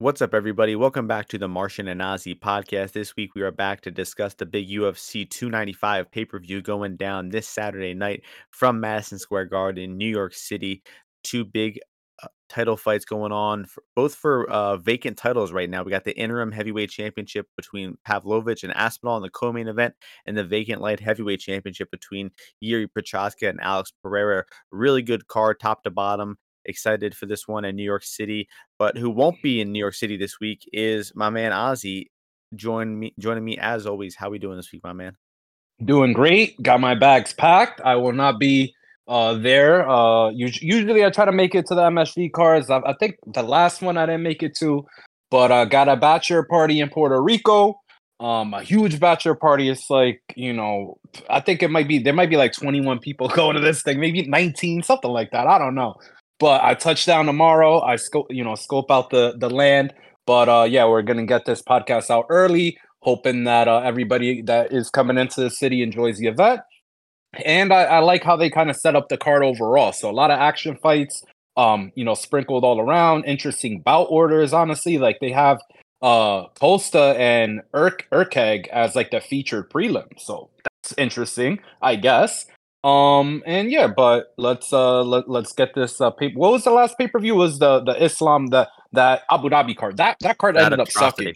What's up, everybody? Welcome back to the Martian and Ozzy podcast. This week, we are back to discuss the big UFC 295 pay-per-view going down this Saturday night from Madison Square Garden, New York City. Two big title fights going on, both for vacant titles right now. We got the interim heavyweight championship between Pavlovich and Aspinall in the co-main event, and the vacant light heavyweight championship between Jiří Procházka and Alex Pereira. Really good card, top to bottom. Excited for this one in New York City, but who won't be in New York City this week is my man Ozzy. Joining me as always. How we doing this week, my man? Doing great. Got my bags packed. I will not be there. Usually I try to make it to the MSG cards. I think the last one I didn't make it to, but I got a bachelor party in Puerto Rico. A huge bachelor party. It's like, you know, I think there might be like 21 people going to this thing, maybe 19, something like that. I don't know. But I touch down tomorrow. I scope out the land. But yeah, we're gonna get this podcast out early, hoping that everybody that is coming into the city enjoys the event. And I like how they kind of set up the card overall. So a lot of action fights, sprinkled all around. Interesting bout orders. Honestly, like they have Costa and Erceg as like the featured prelim. So that's interesting, I guess. And yeah, but let's get this paper. What was the last pay-per-view? Was the Islam, that Abu Dhabi card. That card ended up sucking.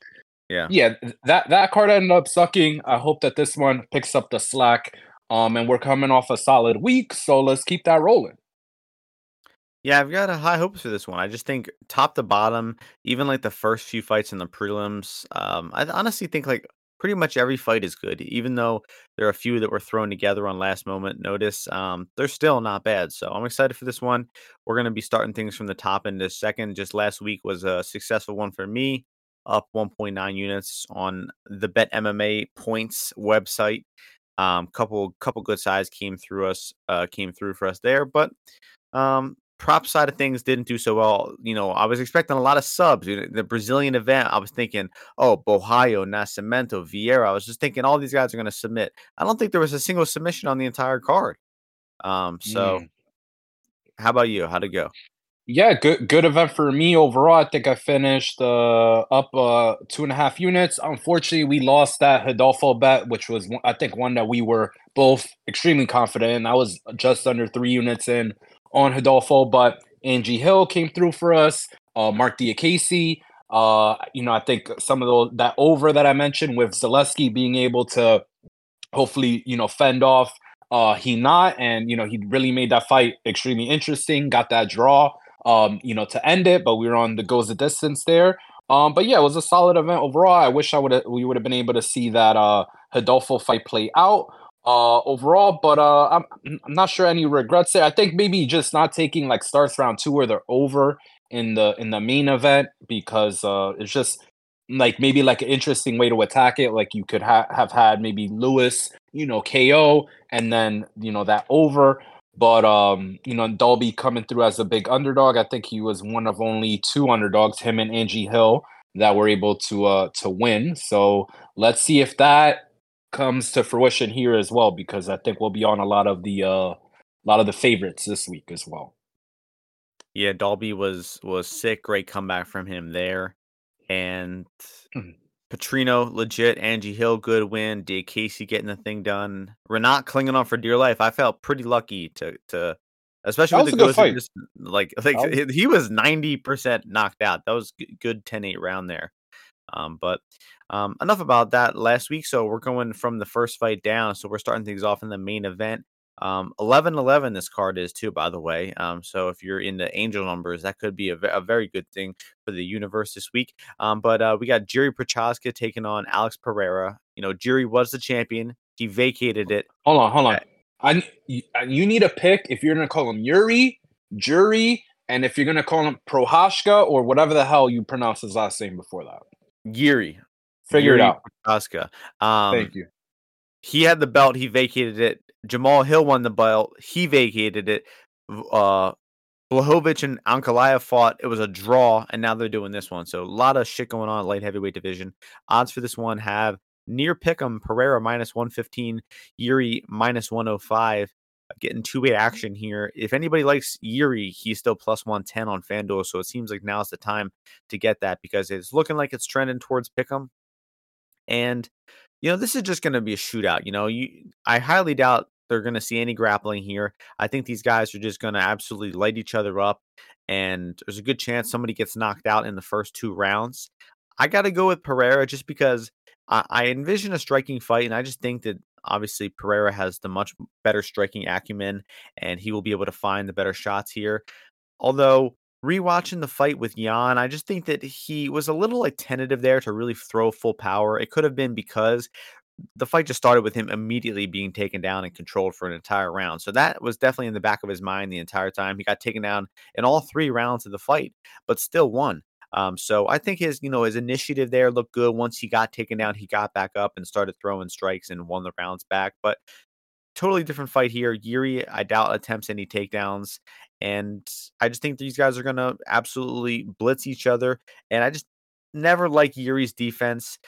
Yeah, that card ended up sucking. I hope that this one picks up the slack. And we're coming off a solid week, so let's keep that rolling. Yeah, I've got high hopes for this one. I just think top to bottom, even like the first few fights in the prelims, I honestly think like pretty much every fight is good, even though there are a few that were thrown together on last moment notice. They're still not bad, so I'm excited for this one. We're going to be starting things from the top in this second. Just last week was a successful one for me, up 1.9 units on the Bet MMA points website. Couple good sides came through for us there, but prop side of things didn't do so well. You know, I was expecting a lot of subs. The Brazilian event, I was thinking, oh, Bohaio, Nascimento, Vieira. I was just thinking all these guys are going to submit. I don't think there was a single submission on the entire card. How about you? How'd it go? Yeah, good event for me overall. I think I finished up 2.5 units. Unfortunately, we lost that Rodolfo bet, which was, I think, one that we were both extremely confident in. I was just under 3 units in on Rodolfo, but Angie Hill came through for us. Mark Diacasey, I think some of that over that I mentioned with Zaleski being able to hopefully, fend off Hinat, and, he really made that fight extremely interesting, got that draw, to end it, but we were on the goes the distance there. But yeah, it was a solid event overall. I wish we would have been able to see that Rodolfo fight play out. Overall, but I'm not sure any regrets there. I think maybe just not taking like starts round 2 or they're over in the main event, because it's just like maybe like an interesting way to attack it. Like you could have had maybe Lewis, KO, and then that over. But Dalby coming through as a big underdog. I think he was one of only 2 underdogs, him and Angie Hill, that were able to win. So let's see if that comes to fruition here as well, because I think we'll be on a lot of the favorites this week as well. Yeah, Dalby was sick. Great comeback from him there, and Petrino legit. Angie Hill, good win. Diacasey getting the thing done. Renat clinging on for dear life. I felt pretty lucky to especially with the goes fight. He was 90% knocked out. That was good 10-8 round there. But enough about that last week. So we're going from the first fight down. So we're starting things off in the main event. 11-11 this card is too, by the way. So if you're into angel numbers, that could be a very good thing for the universe this week. But we got Jiří Procházka taking on Alex Pereira. Jiří was the champion. He vacated it. Hold on. You need a pick if you're going to call him Jiří, and if you're going to call him Procházka or whatever the hell you pronounce his last name before that. Jiří. Figure it out. Procházka. Thank you. He had the belt. He vacated it. Jamall Hill won the belt. He vacated it. Blahovic and Ankalaya fought. It was a draw, and now they're doing this one. So a lot of shit going on light heavyweight division. Odds for this one have near pick'em. Pereira -115. Jiří -105. getting two-weight action here. If anybody likes Jiří, he's still plus 110 on FanDuel, so it seems like now's the time to get that because it's looking like it's trending towards Pick'em. And, you know, this is just going to be a shootout. You know, I highly doubt they're going to see any grappling here. I think these guys are just going to absolutely light each other up, and there's a good chance somebody gets knocked out in the first two rounds. I got to go with Pereira just because I envision a striking fight, and I just think that obviously Pereira has the much better striking acumen, and he will be able to find the better shots here. Although, rewatching the fight with Jan, I just think that he was a little like tentative there to really throw full power. It could have been because the fight just started with him immediately being taken down and controlled for an entire round. So that was definitely in the back of his mind the entire time. He got taken down in all three rounds of the fight, but still won. So I think his initiative there looked good. Once he got taken down, he got back up and started throwing strikes and won the rounds back. But totally different fight here. Jiří, I doubt, attempts any takedowns. And I just think these guys are going to absolutely blitz each other. And I just never like Yuri's defense.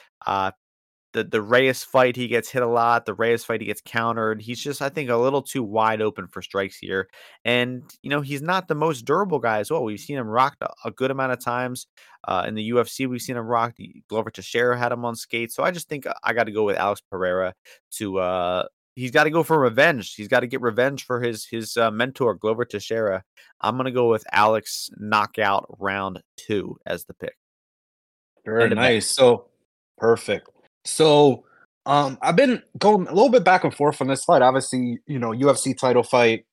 The Reyes fight, he gets hit a lot. The Reyes fight, he gets countered. He's just, I think, a little too wide open for strikes here. And, you know, he's not the most durable guy as well. We've seen him rocked a good amount of times. In the UFC, we've seen him rocked. Glover Teixeira had him on skates. So I just think I got to go with Alex Pereira to... He's got to go for revenge. He's got to get revenge for his mentor, Glover Teixeira. I'm going to go with Alex knockout round two as the pick. Very nice. So perfect. So I've been going a little bit back and forth on this fight. Obviously, you know, UFC title fight,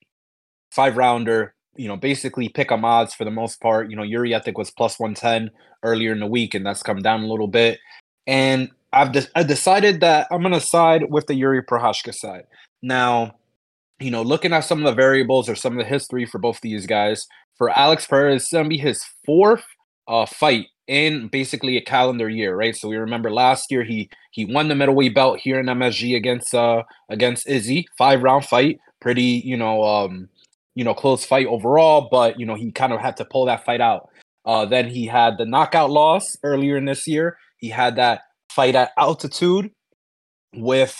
5-rounder, you know, basically pick 'em odds for the most part. You know, Jiří, I think, was plus 110 earlier in the week, and that's come down a little bit. And I decided that I'm going to side with the Jiří Procházka side. Now, you know, looking at some of the variables or some of the history for both these guys, for Alex Pereira, it's going to be his fourth fight in basically a calendar year, right? So we remember last year he won the middleweight belt here in MSG against Izzy, 5-round fight, pretty, you know, close fight overall, but, you know, he kind of had to pull that fight out. Then he had the knockout loss earlier in this year. He had that fight at altitude with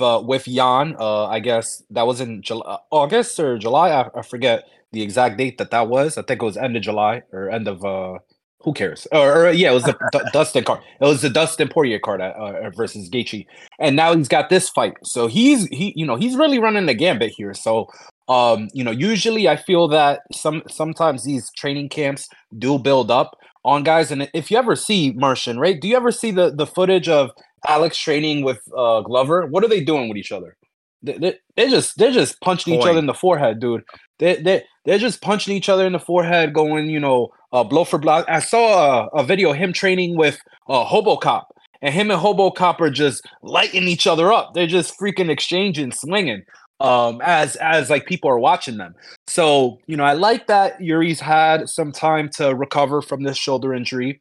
Jan. I guess that was in August or July. I forget the exact date that was. I think it was end of July or end of who cares? Or it was the Dustin card. It was the Dustin Poirier card versus Gaethje. And now he's got this fight. So he's really running the gambit here. So you know, usually I feel that sometimes these training camps do build up on guys. And if you ever see, Martian, right, do you ever see the footage of Alex training with Glover? What are they doing with each other? They're just punching each other in the forehead, dude. They're just punching each other in the forehead, going, you know, blow for blow. I saw a video of him training with Hobocop, and him and Hobocop are just lighting each other up. They're just freaking exchanging, swinging as like people are watching them. So, you know, I like that Yuri's had some time to recover from this shoulder injury,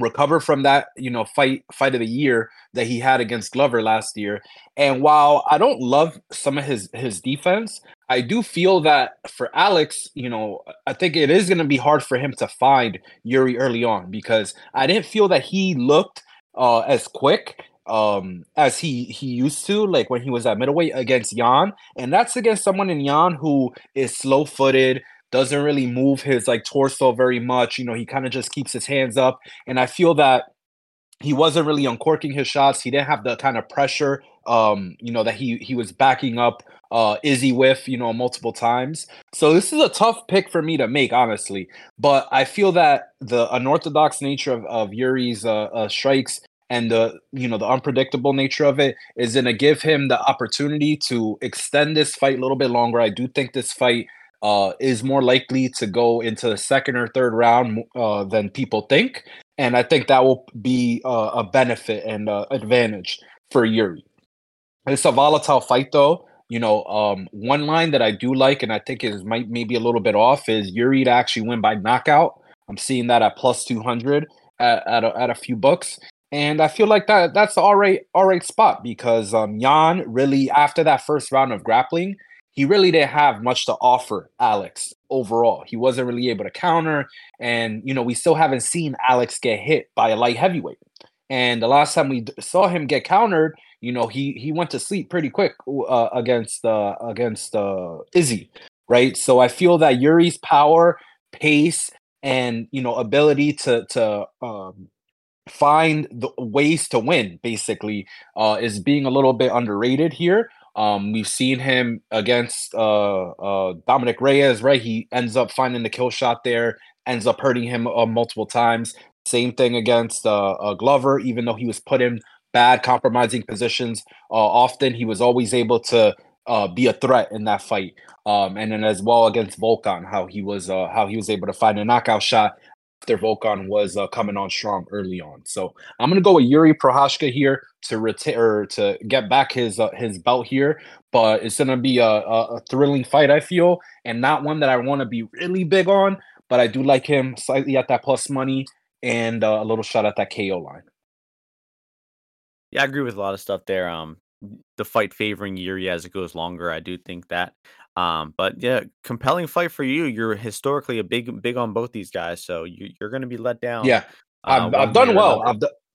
recover from that, you know, fight of the year that he had against Glover last year. And while I don't love some of his defense, I do feel that for Alex, you know, I think it is going to be hard for him to find Jiří early on, because I didn't feel that he looked as quick as he used to, like when he was at middleweight against Jan. And that's against someone in Jan who is slow-footed, doesn't really move his like torso very much. You know, he kind of just keeps his hands up. And I feel that he wasn't really uncorking his shots. He didn't have the kind of pressure, you know, that he was backing up Izzy with, you know, multiple times. So this is a tough pick for me to make, honestly. But I feel that the unorthodox nature of Yuri's strikes and the, you know, the unpredictable nature of it is going to give him the opportunity to extend this fight a little bit longer. I do think this fight is more likely to go into the second or third round than people think. And I think that will be a benefit and advantage for Jiří. It's a volatile fight, though. You know, one line that I do like, and I think is maybe a little bit off, is Jiří to actually win by knockout. I'm seeing that at plus 200 at a few books. And I feel like that's the all right spot, because Jan really, after that first round of grappling, he really didn't have much to offer Alex overall. He wasn't really able to counter. And, you know, we still haven't seen Alex get hit by a light heavyweight. And the last time we saw him get countered, You know, he went to sleep pretty quick against Izzy, right? So I feel that Yuri's power, pace, and you know, ability to find the ways to win basically is being a little bit underrated here. We've seen him against Dominic Reyes, right? He ends up finding the kill shot there, ends up hurting him multiple times. Same thing against Glover, even though he was put in bad compromising positions. Often he was always able to be a threat in that fight. And then as well against Volkan, how he was able to find a knockout shot after Volkan was coming on strong early on. So I'm going to go with Jiří Procházka here to retire, to get back his belt here. But it's going to be a thrilling fight, I feel, and not one that I want to be really big on. But I do like him slightly at that plus money and a little shot at that KO line. Yeah, I agree with a lot of stuff there. The fight favoring Jiří as it goes longer, I do think that. But yeah, compelling fight for you. You're historically a big on both these guys, so you're going to be let down. Yeah, I've done well.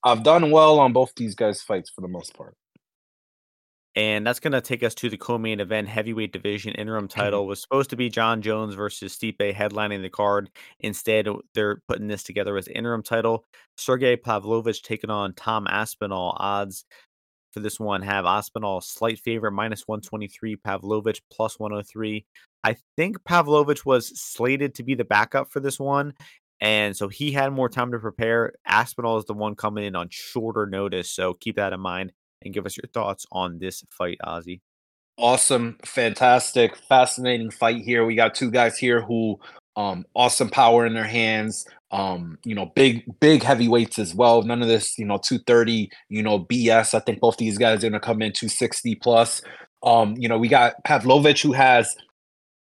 I've done well on both these guys' fights for the most part. And that's going to take us to the co-main event. Heavyweight division interim title was supposed to be John Jones versus Stipe headlining the card. Instead, they're putting this together as interim title. Sergey Pavlovich taking on Tom Aspinall. Odds for this one have Aspinall slight favorite, -123. Pavlovich +103. I think Pavlovich was slated to be the backup for this one, and so he had more time to prepare. Aspinall is the one coming in on shorter notice, so keep that in mind. And give us your thoughts on this fight, Ozzy. Awesome, fantastic, fascinating fight here. We got two guys here who awesome power in their hands. You know, big heavyweights as well. None of this, you know, 230, you know, BS. I think both these guys are going to come in 260 plus. You know, we got Pavlovich who has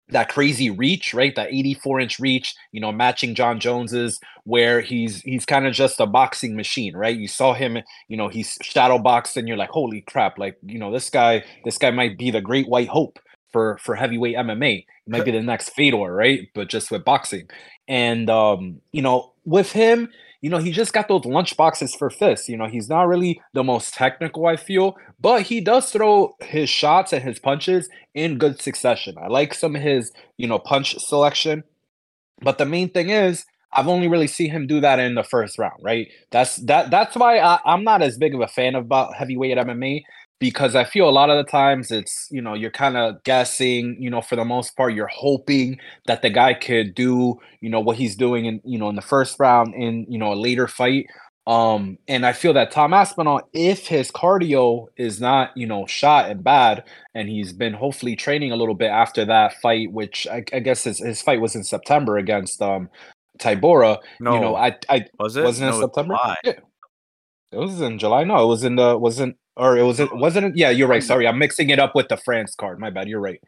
that crazy reach, right? That 84-inch reach, you know, matching John Jones's, where he's kind of just a boxing machine, right? You saw him, you know, he's shadow boxed, and you're like, holy crap! Like, you know, this guy might be the great white hope for heavyweight MMA. He might be the next Fedor, right? But just with boxing, and you know, with him, you know, he just got those lunch boxes for fists. You know, he's not really the most technical, I feel, but he does throw his shots and his punches in good succession. I like some of his, you know, punch selection. But the main thing is, I've only really seen him do that in the first round, right? That's why I'm not as big of a fan about heavyweight MMA, because I feel a lot of the times it's, you know, you're kind of guessing, you know, for the most part, you're hoping that the guy could do, you know, what he's doing in, you know, in the first round in, you know, a later fight. And I feel that Tom Aspinall, if his cardio is not, you know, shot and bad, and he's been hopefully training a little bit after that fight, which I guess his fight was in September against Tybura. No, you know, I was it? Wasn't no, in September? Yeah. It was in July. No, it was in the wasn't or it was it wasn't. Yeah, you're right. Sorry, I'm mixing it up with the France card. My bad. You're right.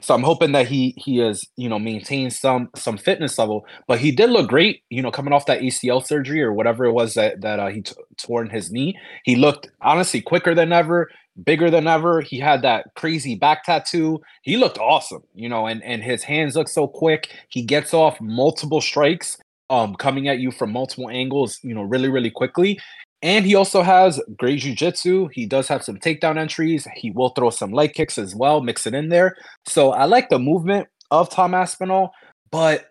So I'm hoping that he has, you know, maintained some fitness level, but he did look great, you know, coming off that ACL surgery or whatever it was that he torn his knee. He looked honestly quicker than ever, bigger than ever. He had that crazy back tattoo. He looked awesome, you know, and his hands look so quick. He gets off multiple strikes, coming at you from multiple angles, you know, really, really quickly. And he also has great jiu-jitsu. He does have some takedown entries. He will throw some leg kicks as well, mix it in there. So I like the movement of Tom Aspinall, but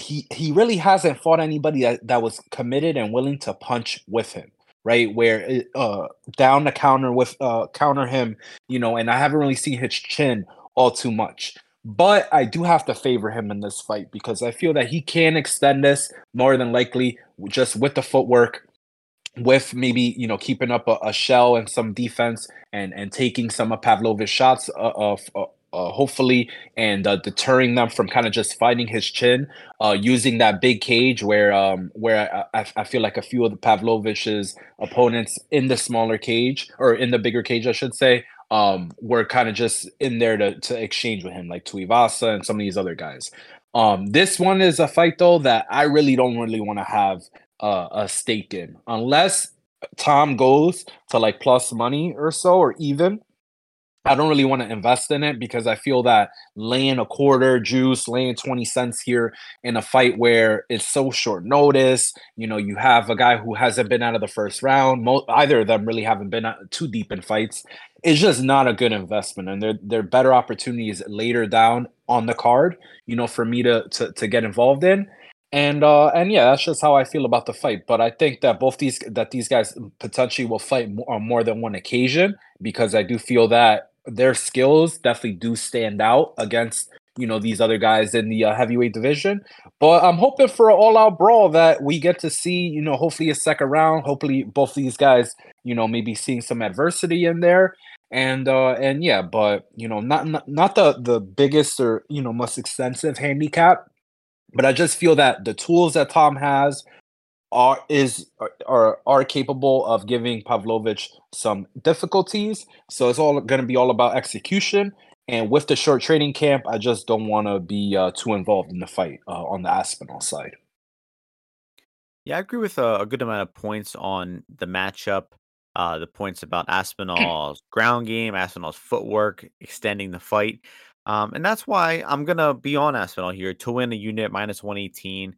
he really hasn't fought anybody that was committed and willing to punch with him, right? Where down the counter with counter him, you know, and I haven't really seen his chin all too much. But I do have to favor him in this fight because I feel that he can extend this more than likely just with the footwork, with maybe, you know, keeping up a shell and some defense and taking some of Pavlovich's shots, hopefully, and deterring them from kind of just fighting his chin, using that big cage where I feel like a few of the Pavlovich's opponents in the smaller cage, or in the bigger cage, I should say, were kind of just in there to exchange with him, like Tuivasa and some of these other guys. This one is a fight, though, that I really don't really want to have a stake in, unless Tom goes to like plus money or so, or even. I don't really want to invest in it because I feel that laying a quarter juice, laying 20 cents here in a fight where it's so short notice, you know, you have a guy who hasn't been out of the first round. Either of them really haven't been too deep in fights. It's just not a good investment. And there are better opportunities later down on the card, you know, for me to get involved in. And yeah, that's just how I feel about the fight. But I think that these guys potentially will fight on more than one occasion, because I do feel that their skills definitely do stand out against, you know, these other guys in the heavyweight division. But I'm hoping for an all-out brawl that we get to see, you know, hopefully a second round. Hopefully both these guys, you know, maybe seeing some adversity in there. And yeah, but, you know, not the biggest or, you know, most extensive handicap. But I just feel that the tools that Tom has are capable of giving Pavlovich some difficulties. So it's all going to be all about execution. And with the short training camp, I just don't want to be too involved in the fight on the Aspinall side. Yeah, I agree with a good amount of points on the matchup. The points about Aspinall's ground game, Aspinall's footwork, extending the fight. And that's why I'm going to be on Aspinall here to win a unit -118.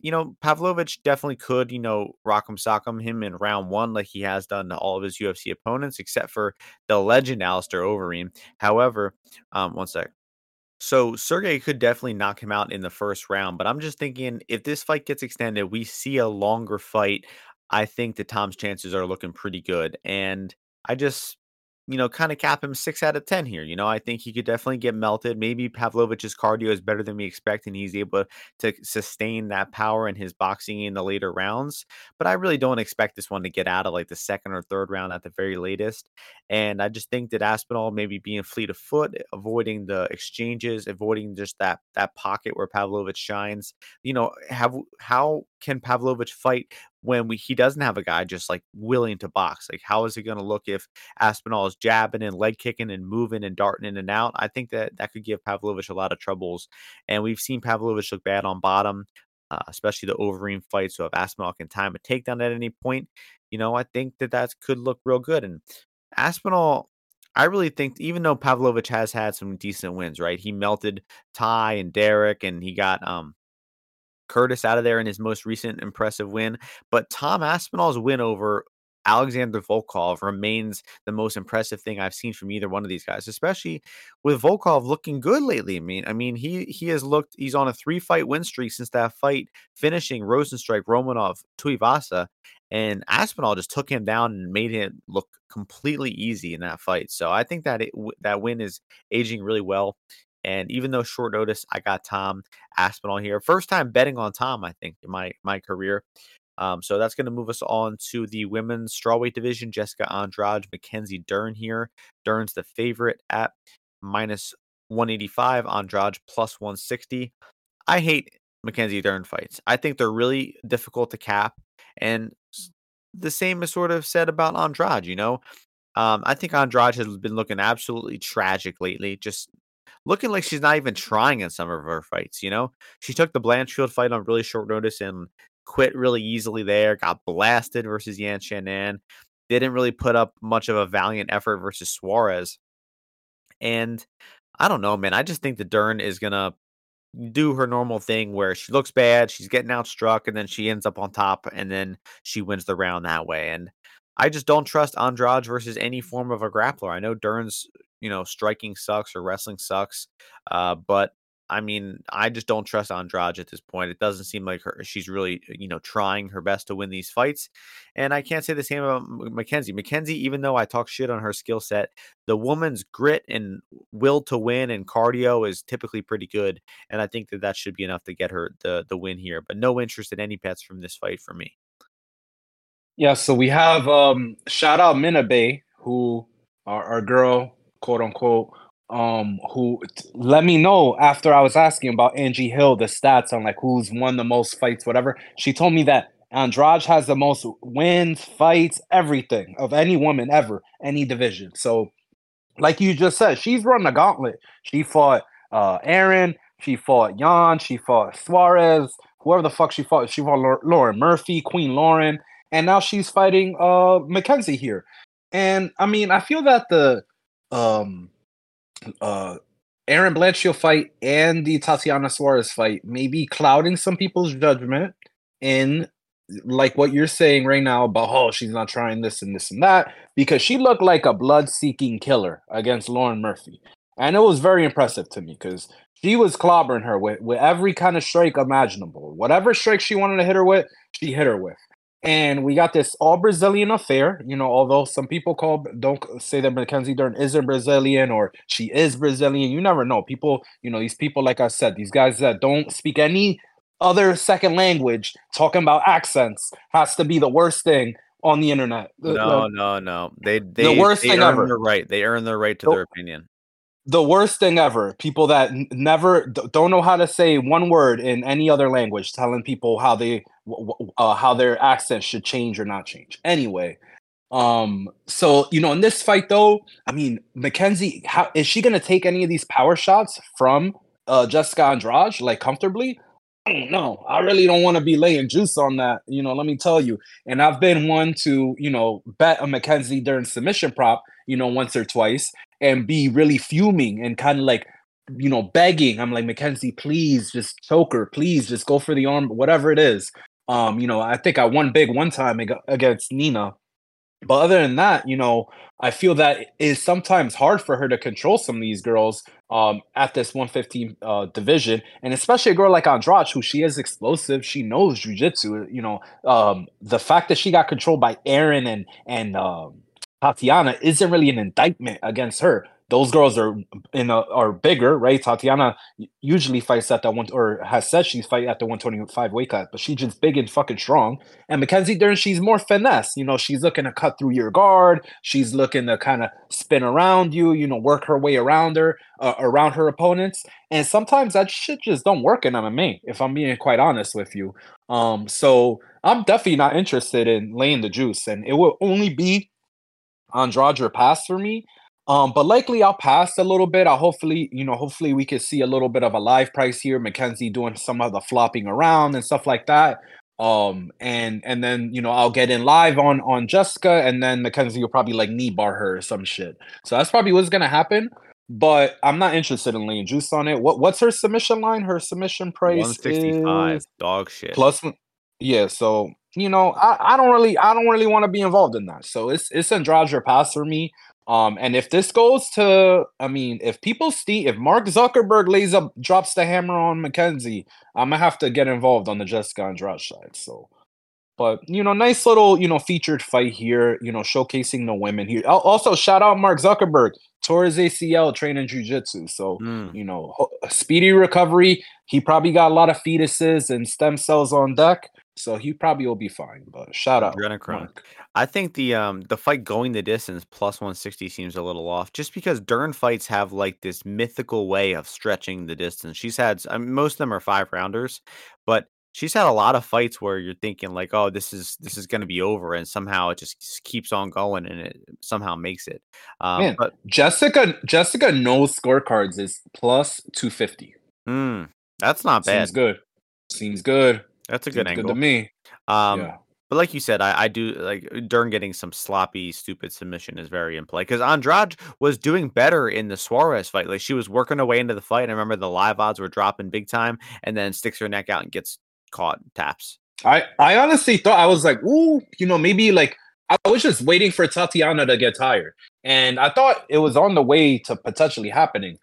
You know, Pavlovich definitely could, you know, rock him, sock him in round one, like he has done to all of his UFC opponents, except for the legend Alistair Overeem. However, one sec. So Sergey could definitely knock him out in the first round, but I'm just thinking if this fight gets extended, we see a longer fight. I think that Tom's chances are looking pretty good. And I just, you know, kind of cap him 6 out of 10 here. You know, I think he could definitely get melted. Maybe Pavlovich's cardio is better than we expect, and he's able to sustain that power in his boxing in the later rounds. But I really don't expect this one to get out of like the second or third round at the very latest. And I just think that Aspinall maybe being fleet of foot, avoiding the exchanges, avoiding just that pocket where Pavlovich shines. You know, how can Pavlovich fight when he doesn't have a guy just like willing to box? Like, how is it going to look if Aspinall is jabbing and leg kicking and moving and darting in and out? I think that could give Pavlovich a lot of troubles. And we've seen Pavlovich look bad on bottom, especially the Overeem fight. So if Aspinall can time a takedown at any point, you know, I think that could look real good. And Aspinall, I really think, even though Pavlovich has had some decent wins, right? He melted Ty and Derek, and he got, Curtis out of there in his most recent impressive win. But Tom Aspinall's win over Alexander Volkov remains the most impressive thing I've seen from either one of these guys, especially with Volkov looking good lately. I mean, he has looked, he's on a 3-fight win streak since that fight, finishing Rosenstrike, Romanov, Tuivasa, and Aspinall just took him down and made him look completely easy in that fight. So I think that win is aging really well. And even though short notice, I got Tom Aspinall here. First time betting on Tom, I think, in my career. So that's going to move us on to the women's strawweight division. Jessica Andrade, Mackenzie Dern here. Dern's the favorite at -185. Andrade +160. I hate Mackenzie Dern fights. I think they're really difficult to cap. And the same is sort of said about Andrade, you know. I think Andrade has been looking absolutely tragic lately. Just looking like she's not even trying in some of her fights, you know? She took the Blanchfield fight on really short notice and quit really easily there, got blasted versus Yan Shannan, didn't really put up much of a valiant effort versus Suarez. And I don't know, man. I just think that Dern is going to do her normal thing where she looks bad, she's getting outstruck, and then she ends up on top, and then she wins the round that way. And I just don't trust Andrade versus any form of a grappler. I know Dern's, you know, striking sucks or wrestling sucks. But I mean, I just don't trust Andrade at this point. It doesn't seem like she's really, you know, trying her best to win these fights. And I can't say the same about Mackenzie. Mackenzie, even though I talk shit on her skill set, the woman's grit and will to win and cardio is typically pretty good. And I think that should be enough to get her the win here. But no interest in any bets from this fight for me. Yeah, so we have shout out Minabe, who our girl, quote unquote, who let me know after I was asking about Angie Hill, the stats on like who's won the most fights, whatever. She told me that Andrade has the most wins, fights, everything of any woman ever, any division. So like you just said, she's run the gauntlet. She fought Aaron, she fought Yan, she fought Suarez, whoever the fuck she fought Lauren Murphy, Queen Lauren, and now she's fighting Mackenzie here. And I mean, I feel that the Aaron Blanchfield fight and the Tatiana Suarez fight may be clouding some people's judgment in like what you're saying right now about, oh, she's not trying this and this and that, because she looked like a blood-seeking killer against Lauren Murphy. And it was very impressive to me because she was clobbering her with every kind of strike imaginable. Whatever strike she wanted to hit her with, she hit her with. And we got this all-Brazilian affair, you know, although some people don't say that Mackenzie Dern isn't Brazilian or she is Brazilian. You never know. People, you know, these people, like I said, these guys that don't speak any other second language, talking about accents has to be the worst thing on the internet. No. The worst thing ever. Their right. They earn their right to their opinion. The worst thing ever. People that don't know how to say one word in any other language, telling people how they how their accent should change or not change. Anyway, so you know, in this fight though, I mean, Mackenzie, how is she gonna take any of these power shots from Jessica Andrade like comfortably? No, I really don't want to be laying juice on that, you know, let me tell you. And I've been one to, you know, bet a Mackenzie Dern submission prop, you know, once or twice and be really fuming and kind of like, you know, begging. I'm like, Mackenzie, please just choke her. Please just go for the arm, whatever it is. You know, I think I won big one time against Nina. But other than that, you know, I feel that it is sometimes hard for her to control some of these girls at this 115 division, and especially a girl like Andrade, who she is explosive. She knows jiu-jitsu. You know, the fact that she got controlled by Aaron and Tatiana isn't really an indictment against her. Those girls are bigger, right? Tatiana usually fights at that one, or has said she's fight at the 125 weight cut, but she's just big and fucking strong. And Mackenzie Dern, she's more finesse. You know, she's looking to cut through your guard. She's looking to kind of spin around you. You know, work her way around her, around her opponents. And sometimes that shit just don't work in MMA, if I'm being quite honest with you. So I'm definitely not interested in laying the juice, and it will only be Andrade or pass for me. But likely I'll pass a little bit. Hopefully we can see a little bit of a live price here. Mackenzie doing some of the flopping around and stuff like that. And then, you know, I'll get in live on Jessica, and then Mackenzie will probably like knee bar her or some shit. So that's probably what's going to happen. But I'm not interested in laying juice on it. What's her submission line? Her submission price 165 is dog shit. Plus, yeah, so, you know, I don't really want to be involved in that. So it's Andrade or pass for me. And if this goes to, I mean, if Mark Zuckerberg drops the hammer on Mackenzie, I'm gonna have to get involved on the Jessica Andrade side. So, but you know, nice little, you know, featured fight here, you know, showcasing the women here. Also, shout out Mark Zuckerberg, tore his ACL training jujitsu. So, You know, speedy recovery. He probably got a lot of fetuses and stem cells on deck. So he probably will be fine, but shout out. I think the fight going the distance plus 160 seems a little off, just because Dern fights have like this mythical way of stretching the distance. She's had, I mean, most of them are 5-rounders, but she's had a lot of fights where you're thinking like, oh, this is going to be over, and somehow it just keeps on going, and it somehow makes it. But Jessica no scorecards is plus 250. That's not bad. Seems good. That's a good angle. Good to me. Yeah. But like you said, I do like Dern getting some sloppy, stupid submission is very in play, because Andrade was doing better in the Suarez fight. Like she was working her way into the fight. I remember the live odds were dropping big time, and then sticks her neck out and gets caught and taps. I honestly thought, I was like, ooh, you know, maybe like I was just waiting for Tatiana to get tired, and I thought it was on the way to potentially happening.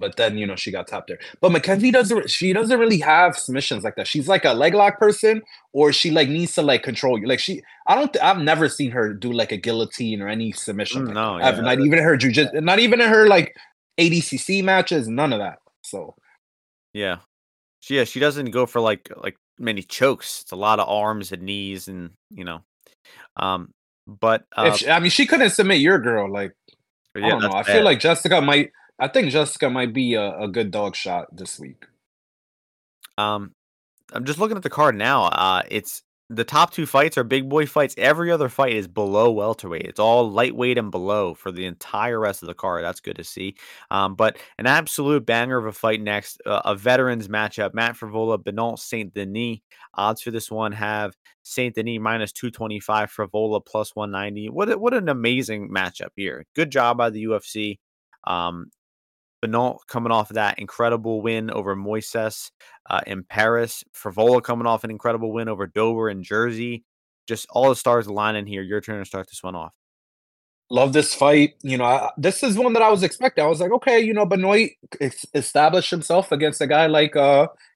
But then, you know, she got tapped there. But Mackenzie doesn't really have submissions like that. She's like a leg lock person, or she like needs to like control you. Like I've never seen her do like a guillotine or any submission. Ever. Not even in her jiu-jitsu, not even in her like ADCC matches, none of that. So yeah. She doesn't go for like many chokes. It's a lot of arms and knees, and you know. She couldn't submit your girl. Like, yeah, I don't know. I feel like Jessica might be a good dog shot this week. I'm just looking at the card now. It's the top two fights are big boy fights. Every other fight is below welterweight. It's all lightweight and below for the entire rest of the card. That's good to see. But an absolute banger of a fight next, a veterans matchup. Matt Frevola, Benoît Saint-Denis. Odds for this one have Saint-Denis minus 225, Frevola plus 190. What an amazing matchup here. Good job by the UFC. Benoît coming off of that incredible win over Moises in Paris. Frevola coming off an incredible win over Dober in Jersey. Just all the stars aligning here. Your turn to start this one off. Love this fight. You know, this is one that I was expecting. I was like, okay, you know, Benoit established himself against a guy like,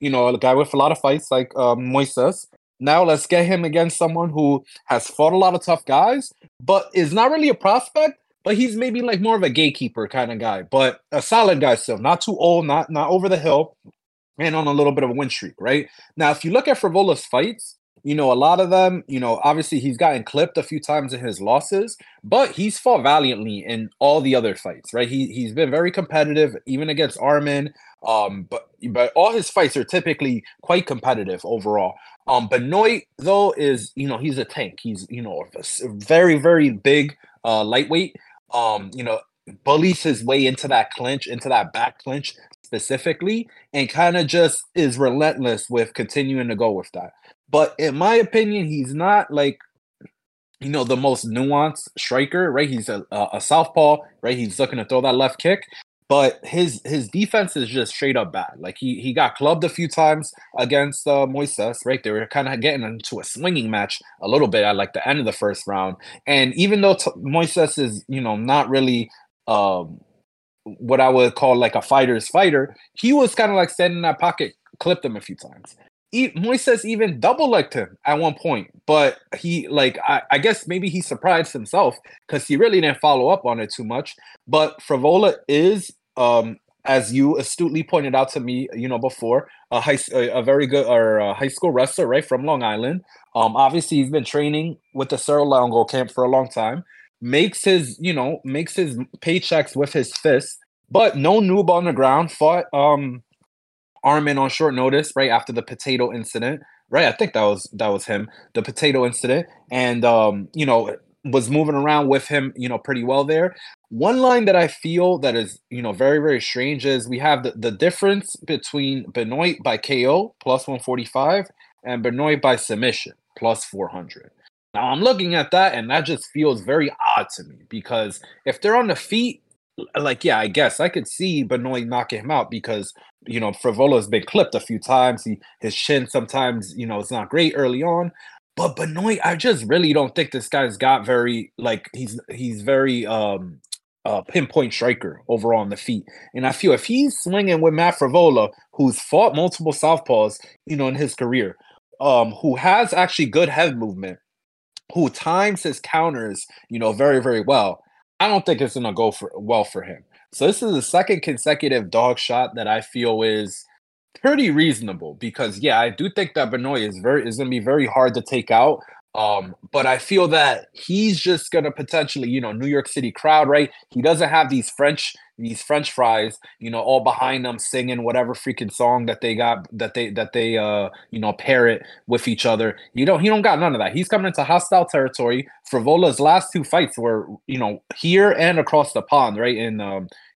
you know, a guy with a lot of fights like Moises. Now let's get him against someone who has fought a lot of tough guys, but is not really a prospect. But he's maybe like more of a gatekeeper kind of guy, but a solid guy still. Not too old, not over the hill, and on a little bit of a win streak, right? Now, if you look at Frevola's fights, you know, a lot of them, you know, obviously he's gotten clipped a few times in his losses, but he's fought valiantly in all the other fights, right? He's been very competitive, even against Arman. But all his fights are typically quite competitive overall. Benoit, though, is, you know, he's a tank. He's, you know, a very, very big lightweight. You know, bullies his way into that clinch, into that back clinch specifically, and kind of just is relentless with continuing to go with that. But in my opinion, he's not like, you know, the most nuanced striker, right? He's a southpaw, right? He's looking to throw that left kick, but his defense is just straight up bad. Like he got clubbed a few times against Moises, right? They were kind of getting into a swinging match a little bit at like the end of the first round. And even though Moises is, you know, not really what I would call like a fighter's fighter, he was kind of like standing in that pocket, clipped him a few times. Moises even double-legged him at one point, but he, like, I guess maybe he surprised himself because he really didn't follow up on it too much. But Frevola is, as you astutely pointed out to me, you know, before, a very good high school wrestler, right, from Long Island. Obviously, he's been training with the Cerro Longo camp for a long time. Makes his paychecks with his fists, but no noob on the ground. Fought Arman on short notice, right after the potato incident, right? I think that was him, the potato incident, and you know, was moving around with him, you know, pretty well there. One line that I feel that is, you know, very, very strange is we have the difference between Benoit by KO plus 145 and Benoit by submission plus 400. Now I'm looking at that, and that just feels very odd to me because if they're on the feet, like, yeah, I guess I could see Benoit knocking him out because, you know, Frevola has been clipped a few times. His shin sometimes, you know, it's not great early on. But Benoit, I just really don't think this guy's got very, like, he's very pinpoint striker overall on the feet. And I feel if he's swinging with Matt Frevola, who's fought multiple southpaws, you know, in his career, who has actually good head movement, who times his counters, you know, very, very well, I don't think it's going to go well for him. So this is the second consecutive dog shot that I feel is pretty reasonable because, yeah, I do think that Benoit is going to be very hard to take out. But I feel that he's just going to potentially, you know, New York City crowd, right? He doesn't have these French fries, you know, all behind them singing whatever freaking song that they got, that they you know, parrot with each other. He don't got none of that. He's coming into hostile territory. Frevola's last two fights were, you know, here and across the pond, right?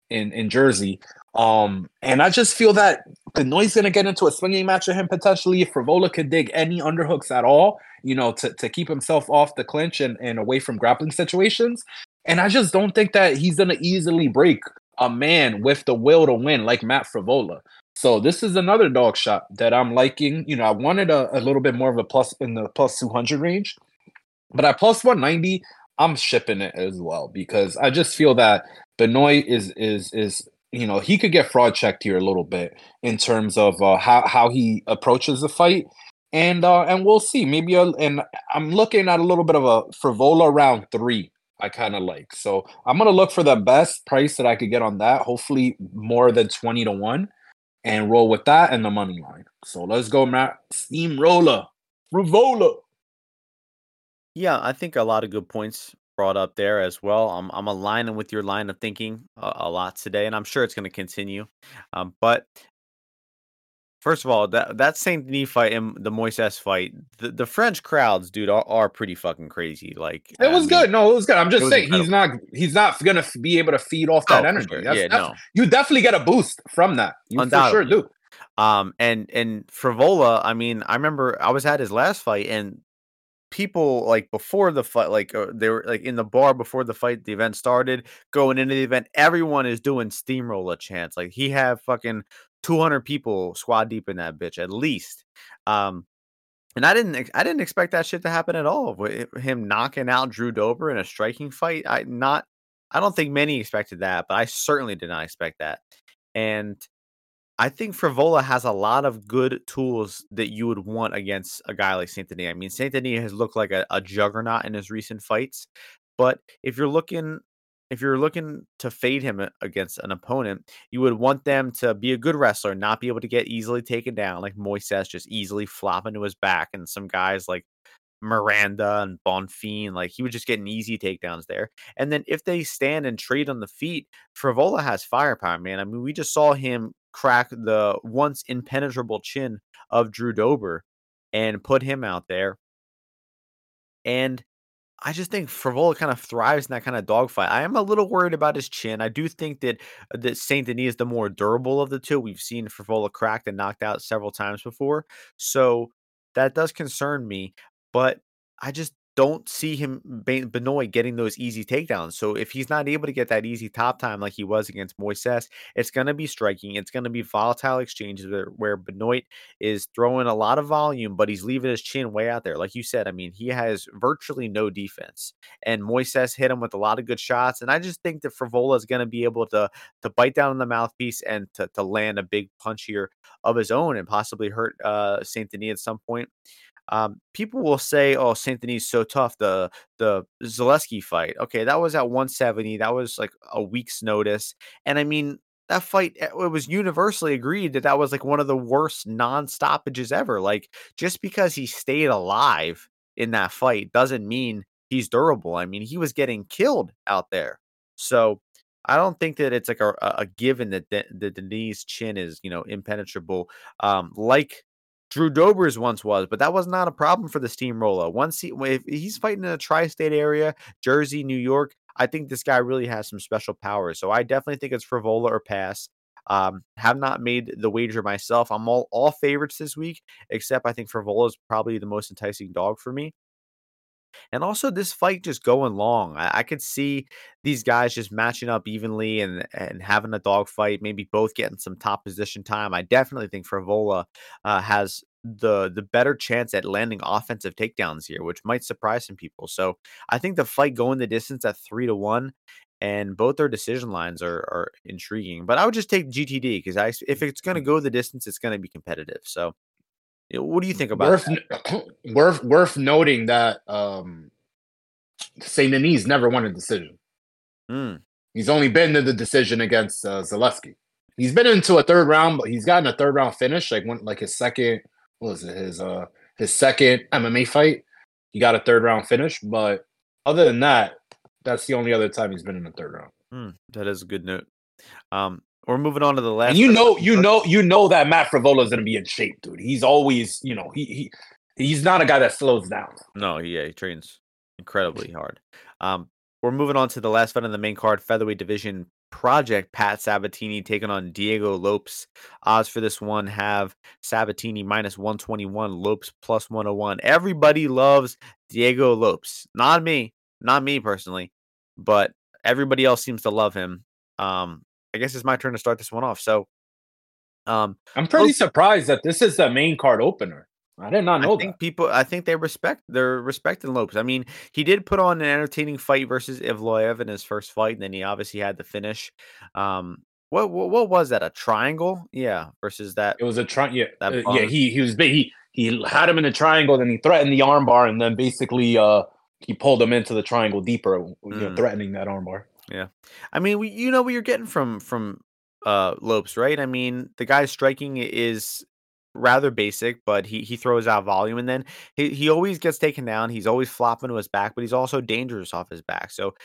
In Jersey. And I just feel that Benoit's going to get into a swinging match with him potentially. If Frevola could dig any underhooks at all, you know, to keep himself off the clinch and away from grappling situations. And I just don't think that he's going to easily break a man with the will to win like Matt Frevola. So this is another dog shot that I'm liking. You know, I wanted a little bit more of a plus in the plus 200 range, but at plus 190, I'm shipping it as well because I just feel that Benoit is you know, he could get fraud checked here a little bit in terms of how he approaches the fight. And we'll see. And I'm looking at a little bit of a Frevola round 3 I kind of like. So I'm going to look for the best price that I could get on that, hopefully more than 20-1, and roll with that and the money line. So let's go, Matt. Steamroller. Frevola. Yeah, I think a lot of good points brought up there as well. I'm aligning with your line of thinking a lot today, and I'm sure it's going to continue. But First of all, that Saint-Denis fight and the Moises fight, the French crowds, dude, are pretty fucking crazy. Like it was good. No, it was good. I'm just saying he's not gonna be able to feed off that energy. Sure. You definitely get a boost from that. You for sure do. And Frevola, I mean, I remember I was at his last fight and people like before the fight, like they were like in the bar before the fight, the event started, going into the event, everyone is doing steamroller chants. Like he had fucking 200 people squad deep in that bitch at least. And I didn't expect that shit to happen at all. With him knocking out Drew Dober in a striking fight, I don't think many expected that, but I certainly did not expect that. And I think Frevola has a lot of good tools that you would want against a guy like Saint-Denis. I mean, Saint-Denis has looked like a juggernaut in his recent fights, but if you're looking to fade him against an opponent, you would want them to be a good wrestler, not be able to get easily taken down, like Moises just easily flopping to his back. And some guys like Miranda and Bonfin, like he was just getting easy takedowns there. And then if they stand and trade on the feet, Frevola has firepower, man. I mean, we just saw him crack the once impenetrable chin of Drew Dober and put him out there. And I just think Frevola kind of thrives in that kind of dogfight. I am a little worried about his chin. I do think that Saint-Denis is the more durable of the two. We've seen Frevola cracked and knocked out several times before. So that does concern me, but I just don't see him, Benoît, getting those easy takedowns. So if he's not able to get that easy top time like he was against Moises, it's going to be striking. It's going to be volatile exchanges where Benoît is throwing a lot of volume, but he's leaving his chin way out there. Like you said, I mean, he has virtually no defense. And Moises hit him with a lot of good shots. And I just think that Frevola is going to be able to bite down on the mouthpiece and to land a big punch here of his own and possibly hurt Saint-Denis at some point. People will say, "Oh, Saint-Denis is so tough." The Zaleski fight, okay, that was at 170. That was like a week's notice, and I mean that fight. It was universally agreed that was like one of the worst non-stoppages ever. Like just because he stayed alive in that fight doesn't mean he's durable. I mean he was getting killed out there, so I don't think that it's like a given that the Denis chin is impenetrable. Like Drew Dober's once was, but that was not a problem for the steamroller. Once if he's fighting in a tri-state area, Jersey, New York, I think this guy really has some special powers. So I definitely think it's Frevola or pass. Have not made the wager myself. I'm all favorites this week, except I think Frevola is probably the most enticing dog for me. And also this fight just going long. I could see these guys just matching up evenly and having a dogfight, maybe both getting some top position time. I definitely think Frevola has the better chance at landing offensive takedowns here, which might surprise some people. So I think the fight going the distance at 3-1, and both their decision lines are intriguing. But I would just take GTD because if it's going to go the distance, it's going to be competitive. So. What do you think about that? Worth noting that Saint-Denis never won a decision. He's only been to the decision against Zaleski. He's been into a third round, but he's gotten a third round finish. His second MMA fight, he got a third round finish. But other than that, that's the only other time he's been in the third round. That is a good note. We're moving on to the last. And you know that Matt Frevola is going to be in shape, dude. He's always, he's not a guy that slows down. No, yeah, he trains incredibly hard. We're moving on to the last fight on the main card, featherweight division project. Pat Sabatini taking on Diego Lopes. Odds for this one have Sabatini -121, Lopes +101. Everybody loves Diego Lopes. Not me personally, but everybody else seems to love him. I guess it's my turn to start this one off. So, I'm pretty surprised that this is the main card opener. I did not know that. I think they're respecting Lopes. I mean, he did put on an entertaining fight versus Evloev in his first fight, and then he obviously had the finish. What was that? A triangle? Yeah, versus that. It was a triangle. Yeah, he was big. He had him in a triangle, then he threatened the armbar, and then basically he pulled him into the triangle deeper, threatening that armbar. Yeah. I mean, what you're getting from Lopes, right? I mean, the guy's striking is rather basic, but he throws out volume, and then he always gets taken down. He's always flopping to his back, but he's also dangerous off his back. So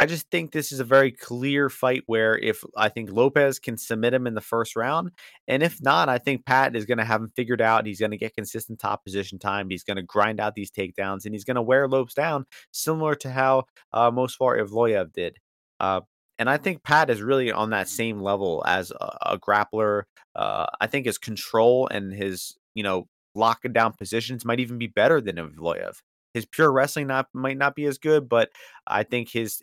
I just think this is a very clear fight where if I think Lopes can submit him in the first round, and if not, I think Pat is going to have him figured out. He's going to get consistent top position time. He's going to grind out these takedowns, and he's going to wear Lopes down, similar to how Mosvar Evloev did. And I think Pat is really on that same level as a grappler. I think his control and his, locking down positions might even be better than Evloev. His pure wrestling might not be as good, but I think his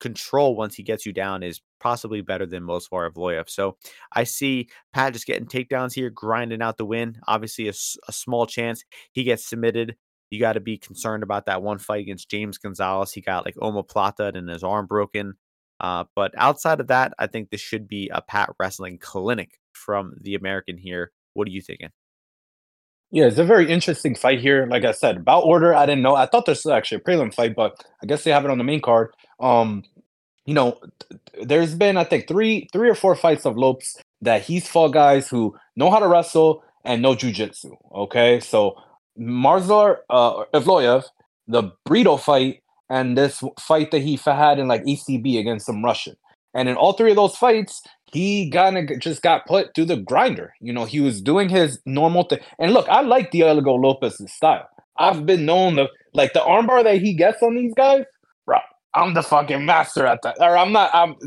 control once he gets you down is possibly better than Mosvar Evloev. So I see Pat just getting takedowns here, grinding out the win. Obviously, a small chance he gets submitted. You got to be concerned about that one fight against James Gonzalez. He got omoplata and his arm broken. But outside of that, I think this should be a Pat wrestling clinic from the American here. What are you thinking? Yeah, it's a very interesting fight here. Like I said, bout order, I didn't know. I thought this was actually a prelim fight, but I guess they have it on the main card. There's been, I think, three or four fights of Lopes that he's fought guys who know how to wrestle and know jiu-jitsu, okay? So Mosvar Evloev, the Brito fight, and this fight that he had in ECB against some Russian. And in all three of those fights, he kind of just got put through the grinder. He was doing his normal thing. And look, I like Diego Lopes' style. I've been known to, the armbar that he gets on these guys, bro, I'm the fucking master at that. Or I'm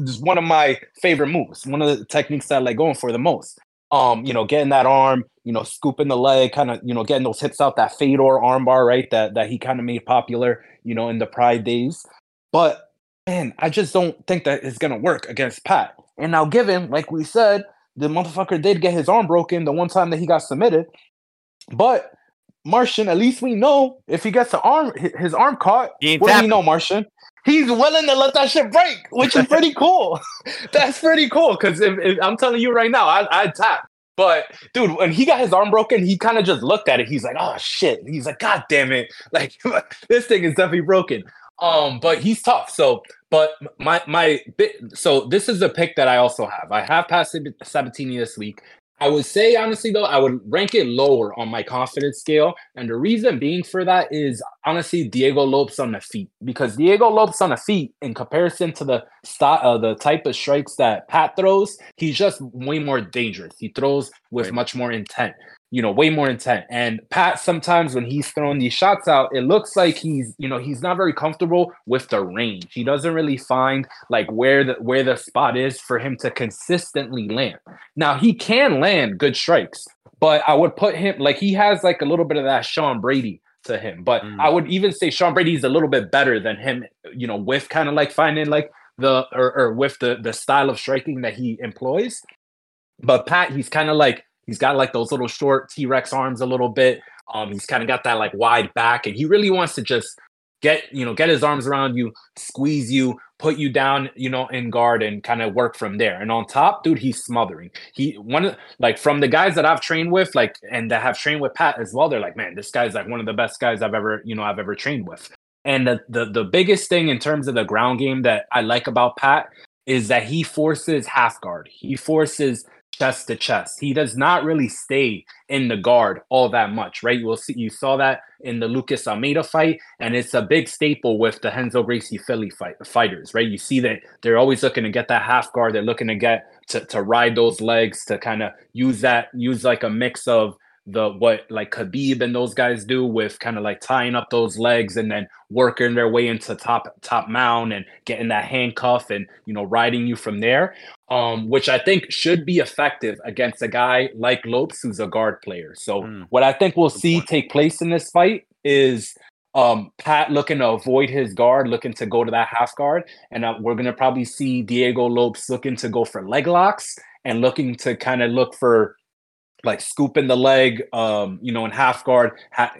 just one of my favorite moves, one of the techniques that I like going for the most. Getting that arm, scooping the leg, kind of, getting those hips out, that Fedor armbar, right? That he kind of made popular, in the Pride days. But man, I just don't think that it's gonna work against Pat. And now, given, like we said, the motherfucker did get his arm broken the one time that he got submitted. But Martian, at least we know if he gets his arm caught, what do we know, Martian? He's willing to let that shit break, which is pretty cool. That's pretty cool, because if I'm telling you right now, I'd tap. But, dude, when he got his arm broken, he kind of just looked at it. He's like, oh, shit. He's like, God damn it. This thing is definitely broken. But he's tough. So this is a pick that I also have. I have Pat Sabatini this week. I would say, honestly, though, I would rank it lower on my confidence scale. And the reason being for that is, honestly, Diego Lopes on the feet. Because Diego Lopes on the feet, in comparison to the type of strikes that Pat throws, he's just way more dangerous. He throws with much more intent. Way more intent. And Pat, sometimes when he's throwing these shots out, it looks like he's not very comfortable with the range. He doesn't really find where the spot is for him to consistently land. Now, he can land good strikes, but I would put him he has a little bit of that Sean Brady to him. But I would even say Sean Brady's a little bit better than him, with kind of finding with the style of striking that he employs. But Pat, he's kind of he's got those little short T-Rex arms a little bit. He's kind of got that wide back, and he really wants to just get his arms around you, squeeze you, put you down, in guard, and kind of work from there. And on top, dude, he's smothering. From the guys that I've trained with, and that have trained with Pat as well, they're like, man, this guy's one of the best guys I've ever trained with. And the biggest thing in terms of the ground game that I like about Pat is that he forces half guard. He forces chest to chest. He does not really stay in the guard all that much, right? You saw that in the Lucas Almeida fight, and it's a big staple with the Renzo Gracie Philly fighters, right? You see that they're always looking to get that half guard. They're looking to get to ride those legs, to kind of use a mix of what Khabib and those guys do with kind of tying up those legs and then working their way into top mount and getting that handcuff and riding you from there, which I think should be effective against a guy like Lopes, who's a guard player. So what I think we'll see take place in this fight is Pat looking to avoid his guard, looking to go to that half guard, and we're gonna probably see Diego Lopes looking to go for leg locks and looking to kind of look for scooping the leg, in half guard,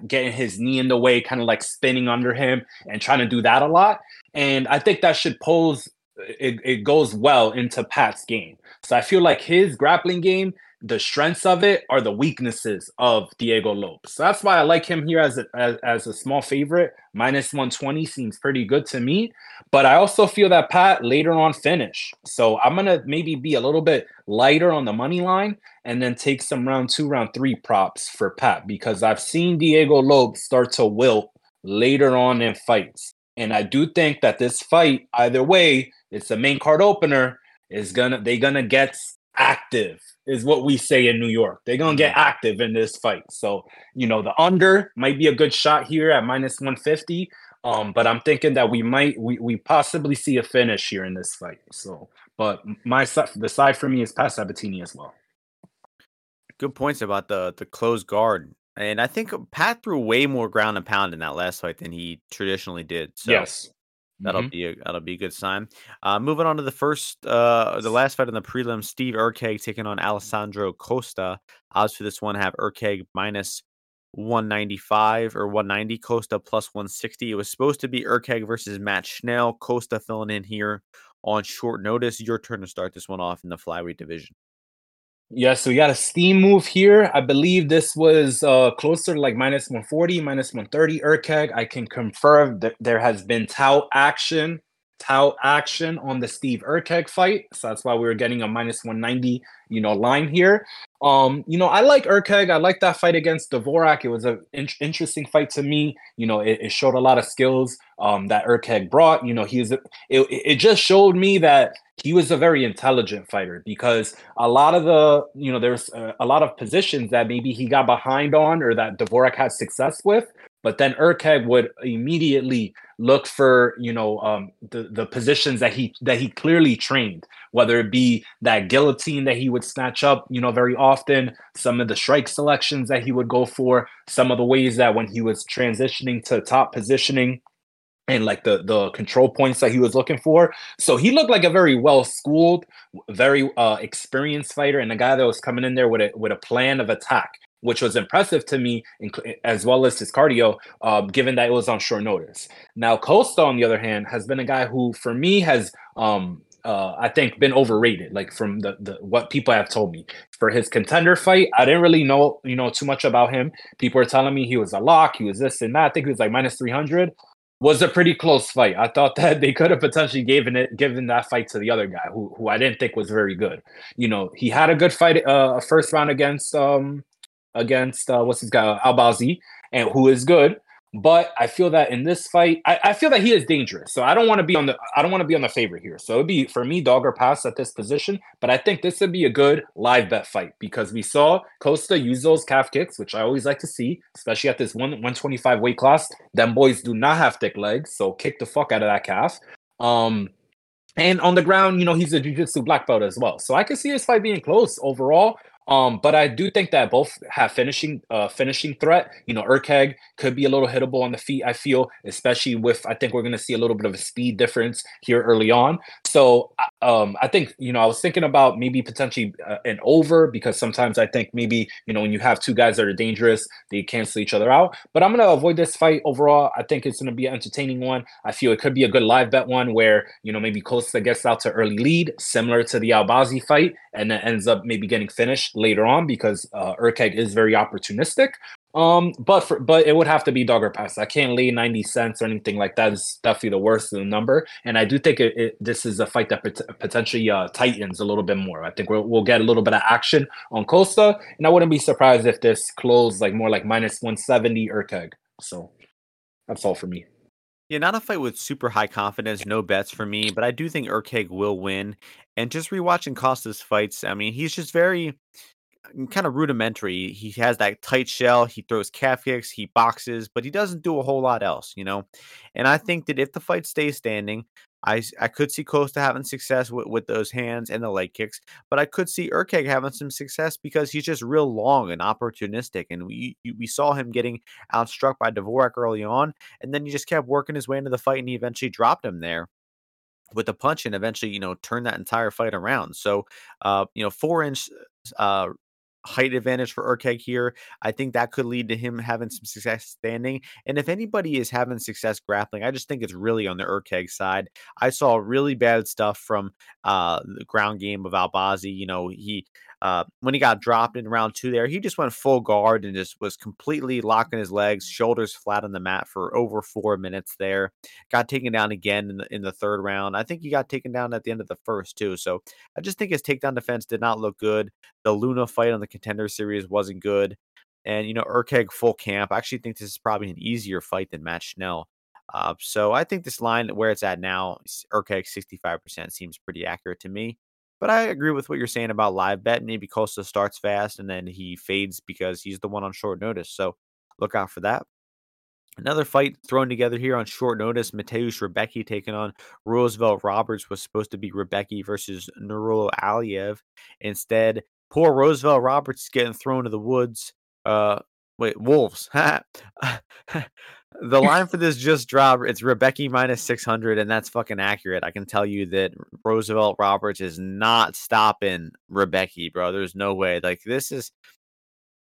getting his knee in the way, kind of spinning under him and trying to do that a lot. And I think that should pose, it goes well into Pat's game. So I feel his grappling game, the strengths of it are the weaknesses of Diego Lopes. So that's why I like him here as a small favorite. -120 seems pretty good to me. But I also feel that Pat later on finish. So I'm going to maybe be a little bit lighter on the money line and then take some round 2, round 3 props for Pat, because I've seen Diego Lopes start to wilt later on in fights. And I do think that this fight, either way, it's a main card opener, is gonna, they're gonna get active, is what we say in New York. They're gonna get active in this fight. So, you know, the under might be a good shot here at -150. But I'm thinking that we possibly see a finish here in this fight. So, but the side for me is Pat Sabatini as well. Good points about the closed guard. And I think Pat threw way more ground and pound in that last fight than he traditionally did. So yes, that'll be a good sign. Moving on to the last fight in the prelim, Steve Erceg taking on Alessandro Costa. Odds for this one have Erceg -195 or 190, Costa +160. It was supposed to be Erceg versus Matt Schnell. Costa filling in here on short notice. Your turn to start this one off in the flyweight division. Yeah, so we got a steam move here. I believe this was closer to like -140, -130 Erceg. I can confirm that there has been tout action on the Steve Erceg fight. So that's why we were getting a -190, you know, line here. You know, I like Erceg. I like that fight against Dvorak. It was an interesting fight to me. You know, it showed a lot of skills that Erceg brought. You know, it just showed me that he was a very intelligent fighter, because a lot of the, you know, there's a lot of positions that maybe he got behind on or that Dvorak had success with. But then Erceg would immediately look for, you know, the positions that he clearly trained, whether it be that guillotine that he would snatch up, you know, very often, some of the strike selections that he would go for, some of the ways that when he was transitioning to top positioning, and like the control points that he was looking for. So he looked like a very well-schooled, very experienced fighter, and a guy that was coming in there with a plan of attack, which was impressive to me, as well as his cardio, given that it was on short notice. Now, Costa, on the other hand, has been a guy who, for me, has I think been overrated, like from the what people have told me. For his contender fight, I didn't really know, you know, too much about him. People were telling me he was a lock, he was this and that. I think he was like -300. Was a pretty close fight. I thought that they could have potentially given that fight to the other guy, who I didn't think was very good. You know, he had a good fight, first round against what's his guy, Al-Bazzi, and who is good. But I feel that in this fight, I feel that he is dangerous. So I don't want to be on the favorite here. So it'd be for me dog or pass at this position. But I think this would be a good live bet fight, because we saw Costa use those calf kicks, which I always like to see, especially at this 125 weight class. Them boys do not have thick legs, so kick the fuck out of that calf. And on the ground, you know, he's a jiu-jitsu black belt as well. So I could see this fight being close overall. But I do think that both have finishing threat. You know, Erceg could be a little hittable on the feet, I feel, especially with, I think we're going to see a little bit of a speed difference here early on. So I think, you know, I was thinking about maybe potentially an over, because sometimes I think maybe, you know, when you have two guys that are dangerous, they cancel each other out. But I'm going to avoid this fight overall. I think it's going to be an entertaining one. I feel it could be a good live bet one where, you know, maybe Costa gets out to early lead, similar to the Al-Bazzi fight, and then ends up maybe getting finished later on, because Erceg is very opportunistic. But it would have to be dog or pass. I can't lay 90 cents or anything like that. It's definitely the worst of the number. And I do think this is a fight that potentially tightens a little bit more. I think we'll get a little bit of action on Costa, and I wouldn't be surprised if this closed like more like -170 Erceg. So that's all for me. Yeah, not a fight with super high confidence, no bets for me, but I do think Erceg will win. And just rewatching Costa's fights, I mean, he's just very kind of rudimentary. He has that tight shell, he throws calf kicks, he boxes, but he doesn't do a whole lot else, you know? And I think that if the fight stays standing, I could see Costa having success with those hands and the leg kicks, but I could see Erceg having some success because he's just real long and opportunistic. And we saw him getting outstruck by Dvorak early on, and then he just kept working his way into the fight, and he eventually dropped him there with a punch and eventually, you know, turned that entire fight around. So, you know, 4-inch height advantage for Erceg here. I think that could lead to him having some success standing. And if anybody is having success grappling, I just think it's really on the Erceg side. I saw really bad stuff from the ground game of Al-Bazzi. You know, he when he got dropped in round 2 there, he just went full guard and just was completely locking his legs, shoulders flat on the mat for over 4 minutes there. Got taken down again in the third round. I think he got taken down at the end of the first too. So I just think his takedown defense did not look good. The Luna fight on the Contender Series wasn't good. And, you know, Erceg full camp. I actually think this is probably an easier fight than Matt Schnell. So I think this line where it's at now, Erceg 65%, seems pretty accurate to me. But I agree with what you're saying about live bet. Maybe Costa starts fast and then he fades because he's the one on short notice. So look out for that. Another fight thrown together here on short notice. Mateusz Rębecki taking on Roosevelt Roberts. Was supposed to be Rębecki versus Nurullo Aliyev. Instead, poor Roosevelt Roberts getting thrown to the woods. Wolves. The line for this just dropped. It's Rębecki minus 600, and that's fucking accurate. I can tell you that Roosevelt Roberts is not stopping Rębecki, bro. There's no way. Like, this is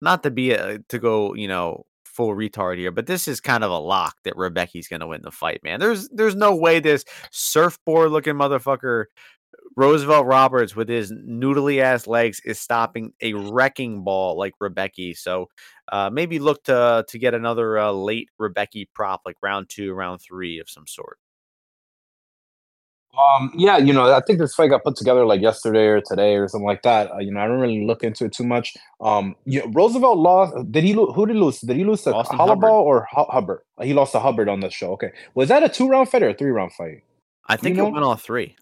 not to go, you know, full retard here, but this is kind of a lock that Rebecca's going to win the fight, man. There's no way this surfboard looking motherfucker Roosevelt Roberts with his noodly ass legs is stopping a wrecking ball like Rębecki. So maybe look to get another late Rębecki prop, like round 2, round 3 of some sort. Yeah, you know, I think this fight got put together like yesterday or today or something like that. You know, I don't really look into it too much. Roosevelt lost. Did he lose? Who did he lose? Did he lose to Holloway or Hubbard? He lost to Hubbard on the show. Okay, was that a 2-round fight or a 3-round fight? I think it went all 3.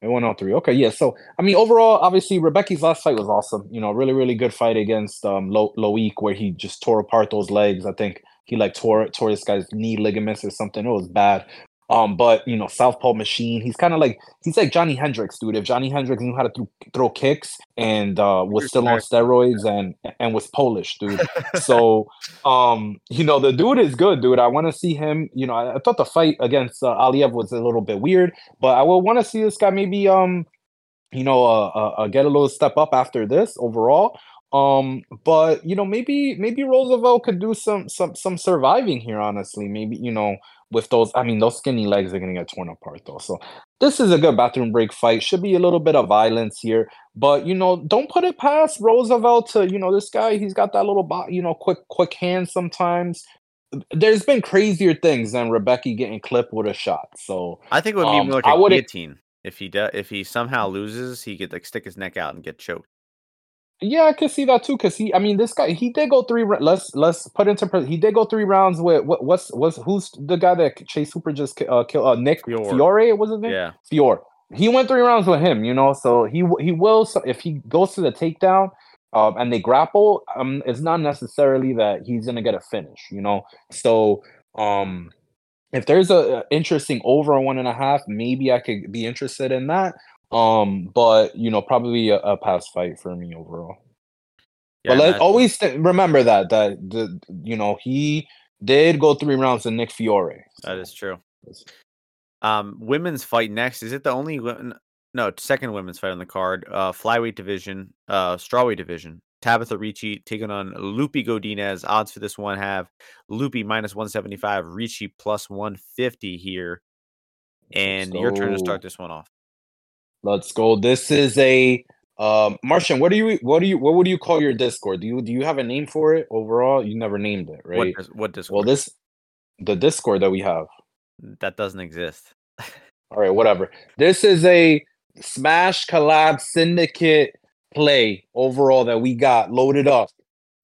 It won all 3. Okay, yeah. So, I mean, overall, obviously, Rebecca's last fight was awesome. You know, really, really good fight against Loic, where he just tore apart those legs. I think he, like, tore this guy's knee ligaments or something. It was bad. But, you know, southpaw machine. He's kind of like, he's like Johnny Hendricks, dude. If Johnny Hendricks knew how to throw kicks and was still on steroids and was Polish, dude. So, you know, the dude is good, dude. I want to see him. You know, I thought the fight against Aliyev was a little bit weird, but I will want to see this guy maybe, you know, get a little step up after this overall. But, you know, maybe Roosevelt could do some surviving here, honestly. Maybe, you know, with those, I mean, those skinny legs are going to get torn apart, though. So this is a good bathroom break fight. Should be a little bit of violence here. But, you know, don't put it past Roosevelt to, you know, this guy, he's got that little, you know, quick hand sometimes. There's been crazier things than Rębecki getting clipped with a shot. So I think it would be more like a guillotine. If he somehow loses, he could, like, stick his neck out and get choked. Yeah, I could see that too. Cause this guy, he did go 3. Let's put into he did go 3 rounds with who's the guy that Chase Hooper just killed? Nick Fiore, was his name? Yeah, Fiore. He went 3 rounds with him, you know. So he will. So if he goes to the takedown, and they grapple, it's not necessarily that he's gonna get a finish, you know. So, if there's a interesting over 1.5, maybe I could be interested in that. But, you know, probably a past fight for me overall. Yeah, but always remember that you know, he did go 3 rounds to Nick Fiore. So. That is true. Women's fight next. Is it the only second women's fight on the card? Flyweight division, strawweight division. Tabitha Ricci taking on Lupe Godinez. Odds for this one have Lupe minus 175, Ricci plus 150 here. And your turn to start this one off. Let's go. This is a Martian. What would you call your Discord? Do you have a name for it overall? You never named it, right? What Discord? Well, the Discord that we have that doesn't exist. All right, whatever. This is a Smash Collab Syndicate play overall that we got loaded up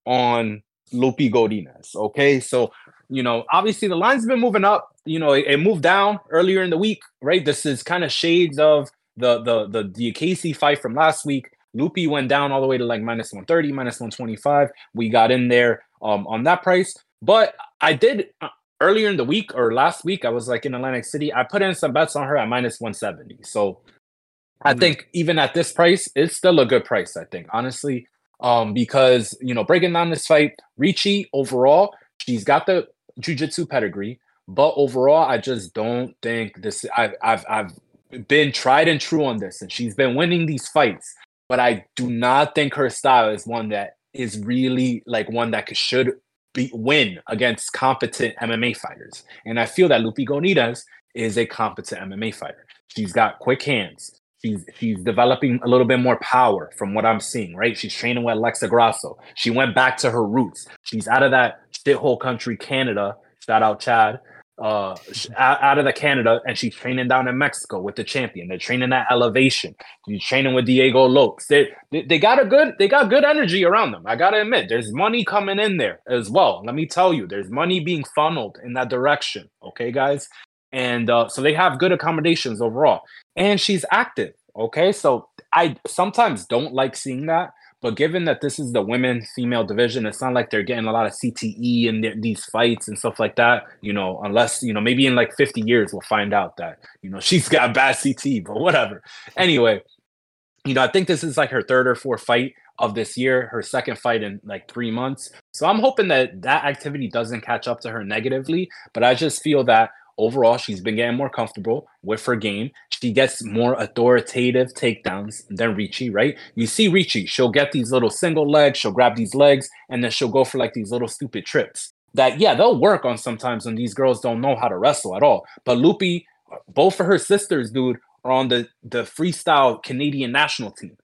on Lupe Godinez. Okay, so you know, obviously the line's been moving up. You know, it moved down earlier in the week, right? This is kind of shades of the Casey fight from last week. Lupe went down all the way to like minus 130, minus 125. We got in there on that price. But I did earlier in the week or last week, I was like in Atlantic City. I put in some bets on her at minus 170. So I think even at this price, it's still a good price, I think, honestly. Because, you know, breaking down this fight, Ricci overall, she's got the jiu-jitsu pedigree. But overall, I just don't think this – I've been tried and true on this, and she's been winning these fights, but I do not think her style is one that is really like one that should win against competent MMA fighters. And I feel that Lupe Godinez is a competent MMA fighter. She's got quick hands. She's developing a little bit more power from what I'm seeing, right? She's training with Alexa Grasso. She went back to her roots. She's out of that shithole country, Canada. Shout out Chad. out of the Canada, and she's training down in Mexico with the champion. They're training at Elevation. She's training with Diego Lopes. They got good energy around them. I gotta admit, there's money coming in there as well. Let me tell you, there's money being funneled in that direction. Okay, guys, and so they have good accommodations overall. And she's active. Okay, so I sometimes don't like seeing that. But given that this is the women female division, it's not like they're getting a lot of CTE in these fights and stuff like that, you know, unless, you know, maybe in like 50 years, we'll find out that, you know, she's got bad CTE, but whatever. Anyway, you know, I think this is like her third or fourth fight of this year, her second fight in like 3 months. So I'm hoping that that activity doesn't catch up to her negatively, but I just feel that overall, she's been getting more comfortable with her game. She gets more authoritative takedowns than Ricci, right? You see Ricci, she'll get these little single legs, she'll grab these legs, and then she'll go for like these little stupid trips that, yeah, they'll work on sometimes when these girls don't know how to wrestle at all. But Lupe, both of her sisters, dude, are on the freestyle Canadian national team.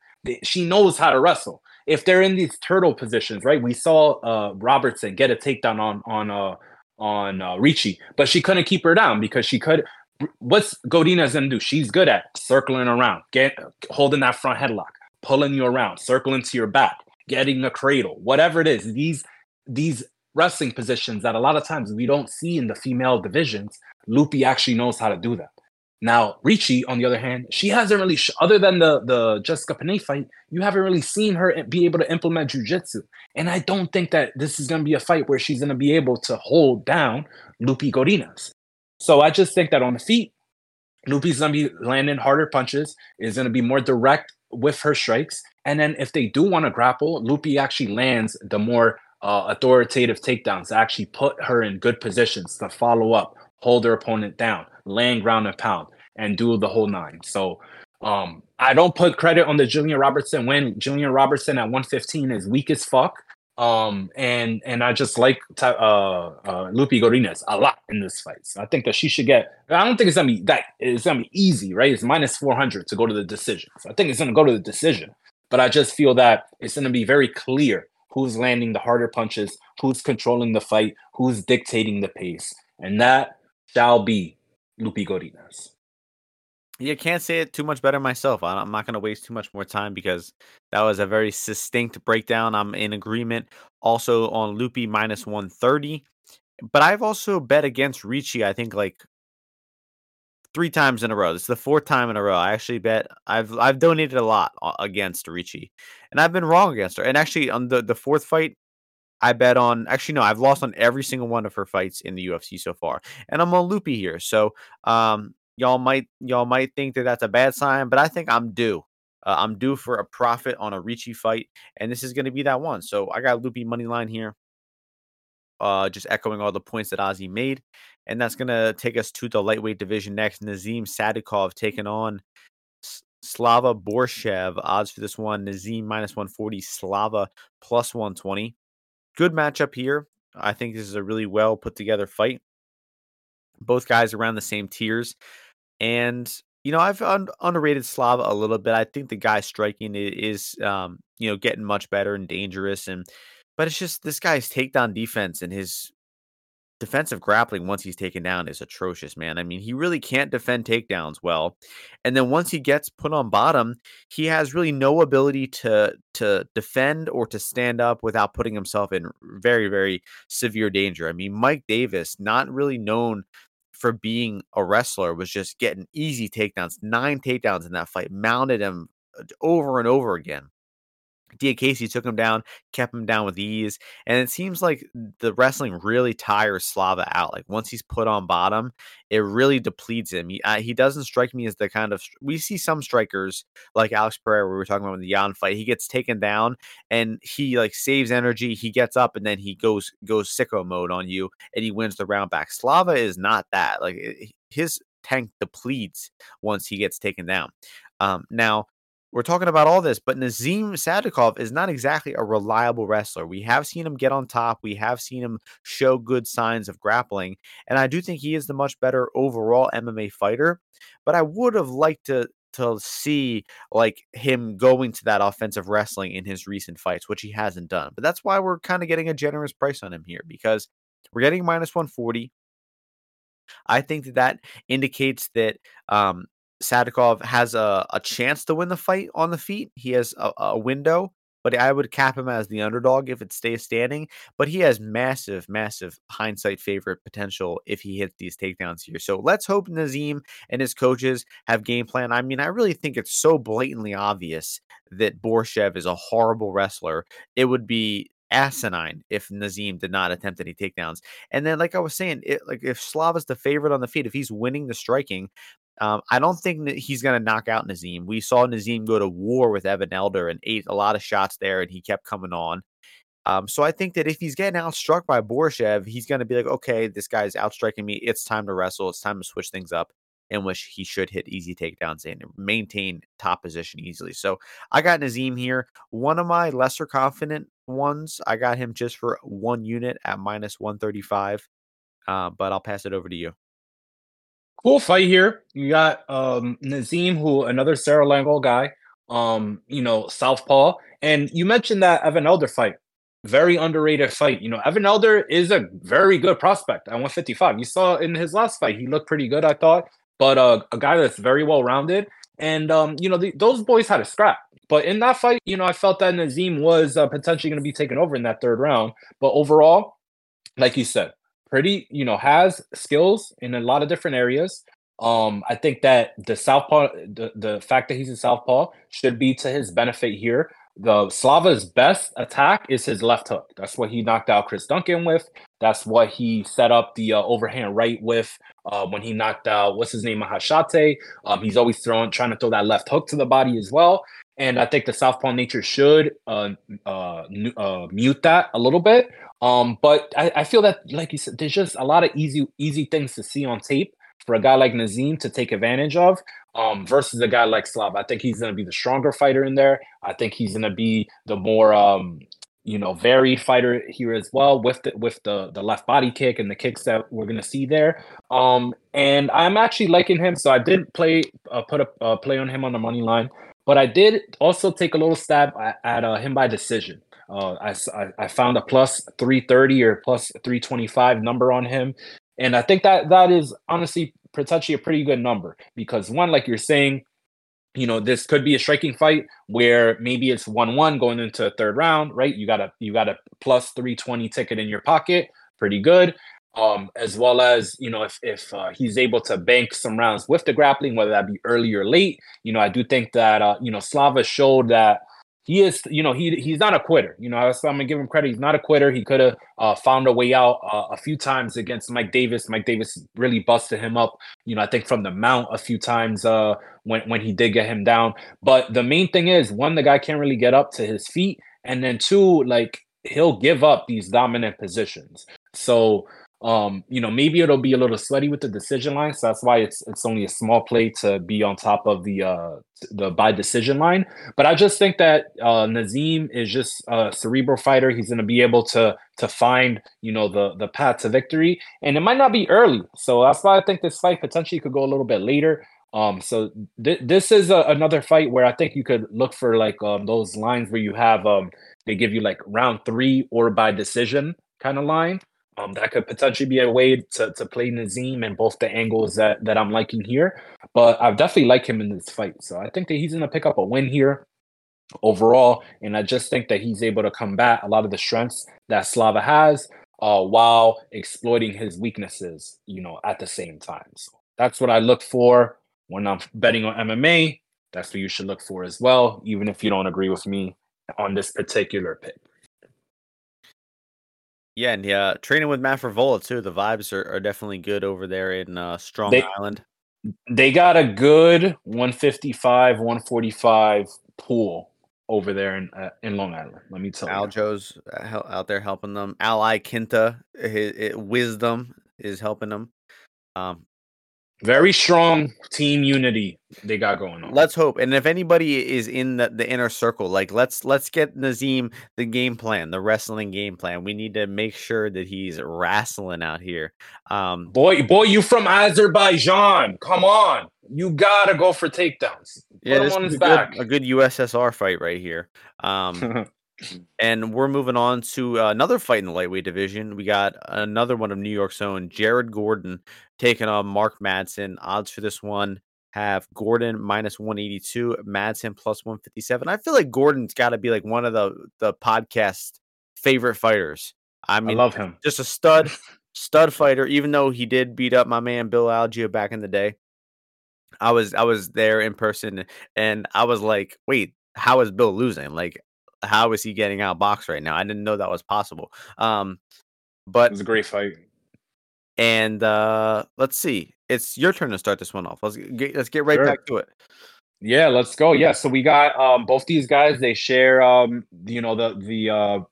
She knows how to wrestle. If they're in these turtle positions, right? We saw Robertson get a takedown on Ricci, but she couldn't keep her down because she could. What's Godinez gonna do? She's good at circling around, holding that front headlock, pulling you around, circling to your back, getting the cradle, whatever it is. These wrestling positions that a lot of times we don't see in the female divisions, Lupe actually knows how to do that. Now Ricci, on the other hand, she hasn't really, other than the Jessica Panay fight, you haven't really seen her be able to implement jiu-jitsu. And I don't think that this is going to be a fight where she's going to be able to hold down Lupe Godinez. So I just think that on the feet, Lupe's going to be landing harder punches, is going to be more direct with her strikes. And then if they do want to grapple, Lupe actually lands the more authoritative takedowns that actually put her in good positions to follow up, hold her opponent down, land ground and pound, and do the whole nine. So I don't put credit on the Jillian Robertson win. Jillian Robertson at 115 is weak as fuck. And I just like Lupe Godinez a lot in this fight. So I think that she should get, I don't think it's going to be that, it's going to be easy, right? It's -400 to go to the decision. So I think it's going to go to the decision. But I just feel that it's going to be very clear who's landing the harder punches, who's controlling the fight, who's dictating the pace. And that shall be Lupe Godinez. Yeah, can't say it too much better myself. I'm not going to waste too much more time because that was a very succinct breakdown. I'm in agreement also on Lupe -130. But I've also bet against Ricci, I think, like 3 times in a row. This is the 4th time in a row. I actually bet. I've donated a lot against Ricci. And I've been wrong against her. And actually, on the 4th fight, I bet on, actually, no, I've lost on every single one of her fights in the UFC so far. And I'm on Lupe here. So, y'all might think that that's a bad sign, but I think I'm due. I'm due for a profit on a Ricci fight, and this is going to be that one. So I got Lupe money line here, just echoing all the points that Ozzy made, and that's going to take us to the lightweight division next. Nazim Sadykhov taking on Slava Borshchev. Odds for this one: Nazim -140, Slava +120. Good matchup here. I think this is a really well put together fight. Both guys around the same tiers. And, you know, I've underrated Slava a little bit. I think the guy striking is, you know, getting much better and dangerous. But it's just this guy's takedown defense and his defensive grappling once he's taken down is atrocious, man. I mean, he really can't defend takedowns well. And then once he gets put on bottom, he has really no ability to defend or to stand up without putting himself in very, very severe danger. I mean, Mike Davis, not really known for being a wrestler, was just getting easy takedowns. 9 takedowns in that fight, mounted him over and over again. Dia Casey took him down, kept him down with ease. And it seems like the wrestling really tires Slava out. Like once he's put on bottom, it really depletes him. He doesn't strike me as the kind of, we see some strikers like Alex Pereira, we were talking about in the Jan fight. He gets taken down and he like saves energy. He gets up and then he goes sicko mode on you and he wins the round back. Slava is not that. Like his tank depletes once he gets taken down. Now, we're talking about all this, but Nazim Sadykhov is not exactly a reliable wrestler. We have seen him get on top. We have seen him show good signs of grappling. And I do think he is the much better overall MMA fighter. But I would have liked to see like him going to that offensive wrestling in his recent fights, which he hasn't done. But that's why we're kind of getting a generous price on him here because we're getting -140. I think that that indicates that Sadykhov has a chance to win the fight on the feet. He has a window, but I would cap him as the underdog if it stays standing. But he has massive, massive hindsight favorite potential if he hits these takedowns here. So let's hope Nazim and his coaches have game plan. I mean, I really think it's so blatantly obvious that Borshchev is a horrible wrestler. It would be asinine if Nazim did not attempt any takedowns. And then, like I was saying, if Slava's the favorite on the feet, if he's winning the striking, I don't think that he's going to knock out Nazim. We saw Nazim go to war with Evan Elder and ate a lot of shots there, and he kept coming on. So I think that if he's getting outstruck by Borshchev, he's going to be like, okay, this guy's outstriking me. It's time to wrestle. It's time to switch things up, in which he should hit easy takedowns and maintain top position easily. So I got Nazim here. One of my lesser confident ones, I got him just for one unit at -135, but I'll pass it over to you. Cool fight here. You got Nazim, who another Cerro Largo guy, southpaw. And you mentioned that Evan Elder fight. Very underrated fight. Evan Elder is a very good prospect at 155. You saw in his last fight, he looked pretty good, I thought. But a guy that's very well-rounded. And, those boys had a scrap. But in that fight, I felt that Nazim was potentially going to be taken over in that third round. But overall, like you said, pretty, has skills in a lot of different areas. I think that the southpaw, the fact that he's a southpaw should be to his benefit here. The Slava's best attack is his left hook. That's what he knocked out Chris Duncan with. That's what he set up the overhand right with when he knocked out, Mahashate. He's always trying to throw that left hook to the body as well. And I think the southpaw nature should mute that a little bit. But I feel that, like you said, there's just a lot of easy things to see on tape for a guy like Nazim to take advantage of versus a guy like Slav. I think he's going to be the stronger fighter in there. I think he's going to be the more, varied fighter here as well with the left body kick and the kicks that we're going to see there. And I'm actually liking him. So I did put a play on him on the money line, but I did also take a little stab at him by decision. I found a +330 or +325 number on him. And I think that is honestly potentially a pretty good number because one, like you're saying, this could be a striking fight where maybe it's 1-1 going into a third round, right? You got a +320 ticket in your pocket. Pretty good. As well as, if he's able to bank some rounds with the grappling, whether that be early or late, I do think that, Slava showed that, he is, he's not a quitter. So I'm going to give him credit. He's not a quitter. He could have found a way out a few times against Mike Davis. Mike Davis really busted him up, I think from the mount a few times when he did get him down. But the main thing is, one, the guy can't really get up to his feet. And then two, like, he'll give up these dominant positions. So, maybe it'll be a little sweaty with the decision line. So that's why it's only a small play to be on top of the by decision line. But I just think that Nazim is just a cerebral fighter. He's going to be able to find, the path to victory. And it might not be early. So that's why I think this fight potentially could go a little bit later. So this is another fight where I think you could look for like those lines where you have they give you like round three or by decision kind of line. That could potentially be a way to play Nazim in both the angles that I'm liking here. But I definitely like him in this fight. So I think that he's going to pick up a win here overall. And I just think that he's able to combat a lot of the strengths that Slava has while exploiting his weaknesses, at the same time. So that's what I look for when I'm betting on MMA. That's what you should look for as well, even if you don't agree with me on this particular pick. Yeah, and training with Matt Frevola too. The vibes are definitely good over there in Strong Island. They got a good 155, 145 pool over there in Long Island. Let me tell you. Aljo's out there helping them. Ally Quinta, his wisdom is helping them. Very strong team unity they got going on. Let's hope. And if anybody is in the inner circle, like let's get Nazim the game plan, the wrestling game plan. We need to make sure that he's wrestling out here. Boy, you from Azerbaijan. Come on. You got to go for takedowns. Yeah, this is a good USSR fight right here. And we're moving on to another fight in the lightweight division. We got another one of New York's own, Jared Gordon, taking on Mark Madsen. Odds for this one have Gordon minus 182, Madsen plus 157. I feel like Gordon's got to be like one of the podcast favorite fighters. I mean, I love him. Just a stud fighter, even though he did beat up my man Bill Algeo back in the day. I was there in person, and I was like, wait, how is Bill losing? Like, how is he getting outboxed right now? I didn't know that was possible. But it was a great fight. And let's see. It's your turn to start this one off. Let's get right back to it. Yeah, let's go. Yeah, so we got both these guys. They share, the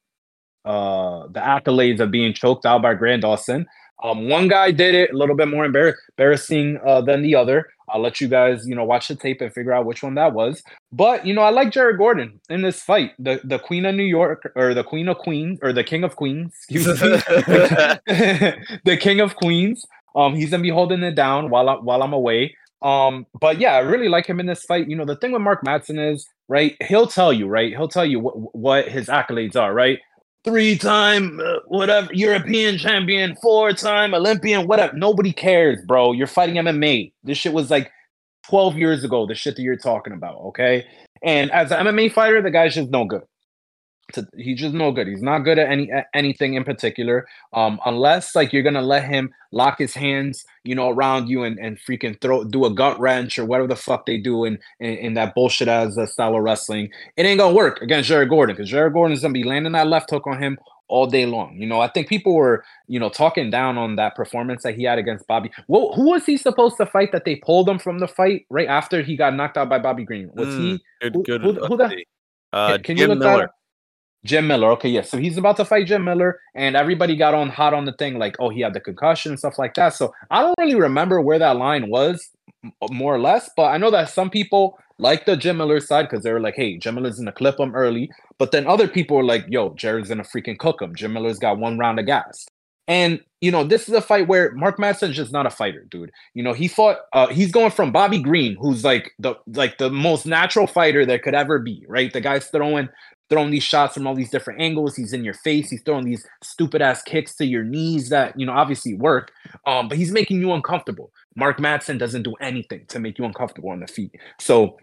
accolades of being choked out by Grand Dawson. One guy did it a little bit more embarrassing than the other. I'll let you guys, watch the tape and figure out which one that was. But, I like Jared Gordon in this fight. The Queen of New York, or the Queen of Queens, or the King of Queens, excuse me. The King of Queens. He's going to be holding it down while I'm away. But yeah, I really like him in this fight. The thing with Mark Madsen is, right, he'll tell you what his accolades are, right? 3-time whatever European champion, 4-time Olympian, whatever. Nobody cares, bro. You're fighting MMA. This shit was like 12 years ago, the shit that you're talking about, okay? And as an MMA fighter, the guy's just no good. He's just no good. He's not good at anything in particular, unless like you're gonna let him lock his hands, around you and freaking do a gut wrench or whatever the fuck they do in that bullshit as a style of wrestling. It ain't gonna work against Jared Gordon, because Jared Gordon's gonna be landing that left hook on him all day long. I think people were talking down on that performance that he had against Bobby. Well, who was he supposed to fight that they pulled him from the fight right after he got knocked out by Bobby Green? Was he who the? Can Jim you look Miller. That up? Jim Miller, okay, yeah. So he's about to fight Jim Miller, and everybody got on hot on the thing, like, oh, he had the concussion and stuff like that. So I don't really remember where that line was, more or less, but I know that some people like the Jim Miller side because they were like, hey, Jim Miller's gonna clip him early. But then other people were like, yo, Jared's gonna freaking cook him. Jim Miller's got one round of gas. And, this is a fight where Mark Madsen's just not a fighter, dude. He fought, he's going from Bobby Green, who's like the most natural fighter there could ever be, right? The guy's throwing these shots from all these different angles. He's in your face. He's throwing these stupid ass kicks to your knees that, obviously work. But he's making you uncomfortable. Mark Madsen doesn't do anything to make you uncomfortable on the feet. So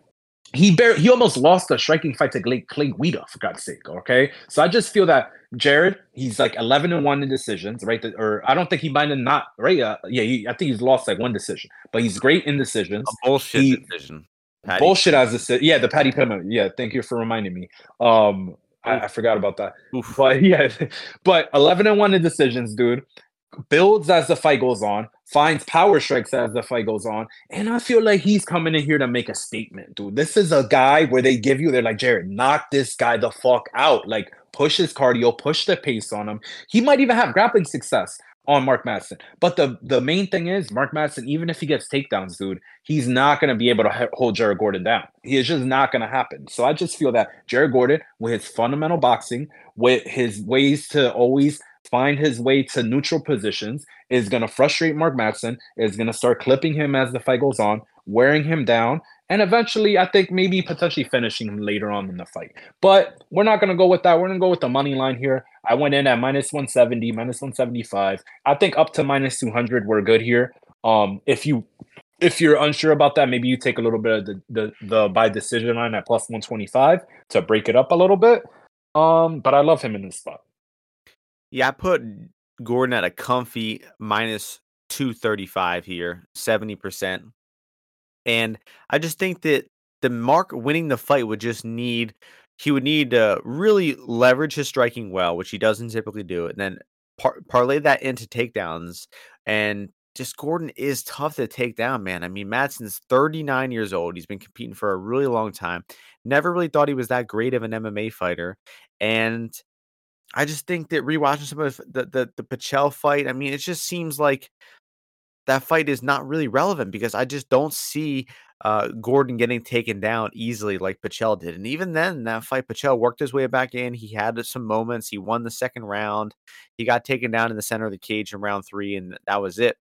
he almost lost a striking fight to Clay Guida, for God's sake. Okay. So I just feel that Jared, he's like 11-1 in decisions, right? Or I don't think he might have not, right? I think he's lost like one decision, but he's great in decisions. A bullshit decision. Patty. Bullshit as a sit. Yeah, the Patty Pimmer. Yeah, thank you for reminding me. I forgot about that. Oof. But yeah, but 11-1 in decisions, dude. Builds as the fight goes on, finds power strikes as the fight goes on, and I feel like he's coming in here to make a statement, dude. This is a guy where they're like, Jared, knock this guy the fuck out. Like, push his cardio, push the pace on him. He might even have grappling success on Mark Madsen. But the main thing is, Mark Madsen, even if he gets takedowns, dude, he's not going to be able to hold Jared Gordon down. He is just not going to happen. So I just feel that Jared Gordon, with his fundamental boxing, with his ways to always find his way to neutral positions, is going to frustrate Mark Madsen, is going to start clipping him as the fight goes on, wearing him down, and eventually, I think maybe potentially finishing him later on in the fight. But we're not going to go with that. We're going to go with the money line here. I went in at minus 170, minus 175. I think up to minus 200, we're good here. If you're unsure about that, maybe you take a little bit of the by decision line at plus 125 to break it up a little bit. But I love him in this spot. Yeah, I put Gordon at a comfy minus 235 here, 70%. And I just think that the Mark winning the fight would just need, he would need to really leverage his striking well, which he doesn't typically do, and then parlay that into takedowns. And just Gordon is tough to take down, man. I mean, Madsen's 39 years old. He's been competing for a really long time. Never really thought he was that great of an MMA fighter. And I just think that rewatching some of the Pichel fight, I mean, it just seems like that fight is not really relevant, because I just don't see Gordon getting taken down easily like Pichel did. And even then, that fight, Pichel worked his way back in. He had some moments. He won the second round. He got taken down in the center of the cage in round 3, and that was it.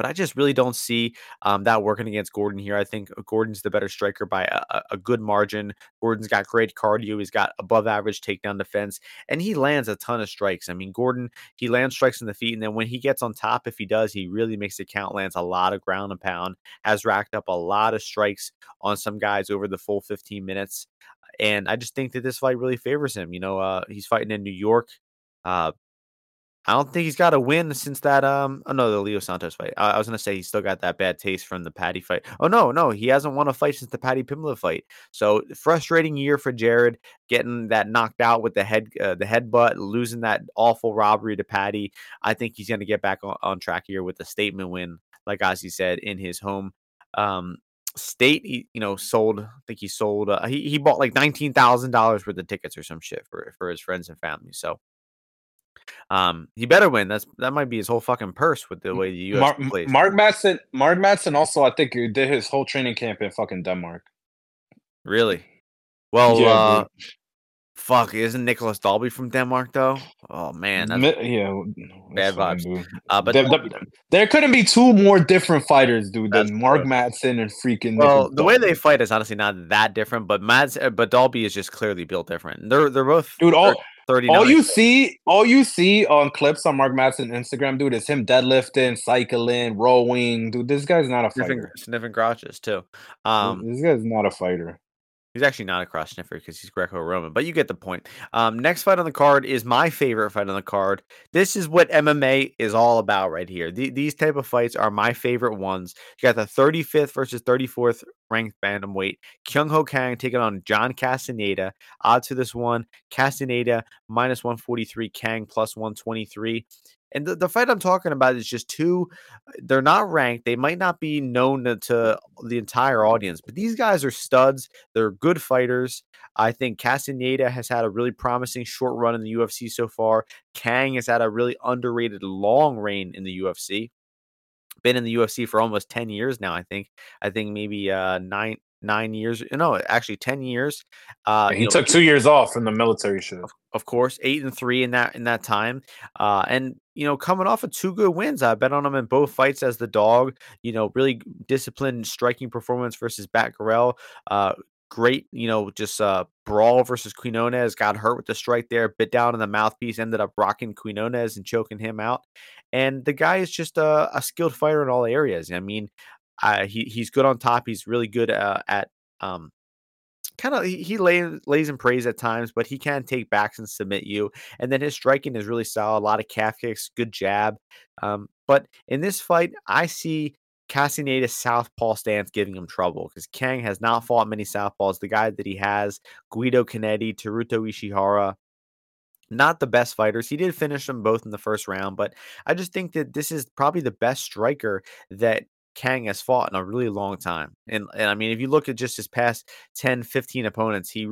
But I just really don't see that working against Gordon here. I think Gordon's the better striker by a good margin. Gordon's got great cardio. He's got above average takedown defense, and he lands a ton of strikes. I mean, Gordon, he lands strikes in the feet, and then when he gets on top, if he does, he really makes it count, lands a lot of ground and pound, has racked up a lot of strikes on some guys over the full 15 minutes. And I just think that this fight really favors him. You know, he's fighting in New York. I don't think he's got a win since that. The Leo Santos fight. I was going to say he's still got that bad taste from the Patty fight. Oh, no. He hasn't won a fight since the Patty Pimblett fight. So frustrating year for Jared, getting that knocked out with the headbutt, losing that awful robbery to Patty. I think he's going to get back on track here with a statement win, like Ozzy said, in his home state. He bought like $19,000 worth of tickets or some shit for his friends and family. So he better win. That might be his whole fucking purse with the way the UFC plays. Mark Madsen also, I think, did his whole training camp in fucking Denmark. Really? Well, yeah, fuck, isn't Nicholas Dalby from Denmark though? Oh man, bad vibes. Dude. But there couldn't be two more different fighters, dude, than Mark Madsen and freaking. Well, Nicholas Dalby. The way they fight is honestly not that different, but Dalby is just clearly built different. They're both, dude. All you see on clips on Mark Madsen Instagram, dude, is him deadlifting, cycling, rowing. Dude, this guy's not a fighter. Sniffing crotches too. Dude, this guy's not a fighter. He's actually not a cross sniffer because he's Greco-Roman, but you get the point. Next fight on the card is my favorite fight on the card. This is what MMA is all about right here. These type of fights are my favorite ones. You got the 35th versus 34th ranked bantamweight. Kyung Ho Kang taking on John Castaneda. Odds to this one, Castaneda minus 143, Kang plus 123. And the fight I'm talking about is just two. They're not ranked. They might not be known to the entire audience, but these guys are studs. They're good fighters. I think Castaneda has had a really promising short run in the UFC so far. Kang has had a really underrated long reign in the UFC. Been in the UFC for almost 10 years now, I think. I think maybe 9 years. No, actually 10 years. He took 2 years off in the military shit. Of course, 8-3 in that time. And coming off of two good wins, I bet on him in both fights as the dog, really disciplined striking performance versus Batgarel. Great, brawl versus Quinones, got hurt with the strike there, bit down in the mouthpiece, ended up rocking Quinones and choking him out. And the guy is just a skilled fighter in all areas. I mean, he's good on top. He's really good at kind of he lays in praise at times, but he can take backs and submit you. And then his striking is really solid. A lot of calf kicks, good jab. But in this fight, I see Castaneda's southpaw stance giving him trouble because Kang has not fought many southpaws. The guy that he has, Guido Canetti, Teruto Ishihara. Not the best fighters. He did finish them both in the first round, but I just think that this is probably the best striker that Kang has fought in a really long time. And I mean, if you look at just his past 10, 15 opponents, he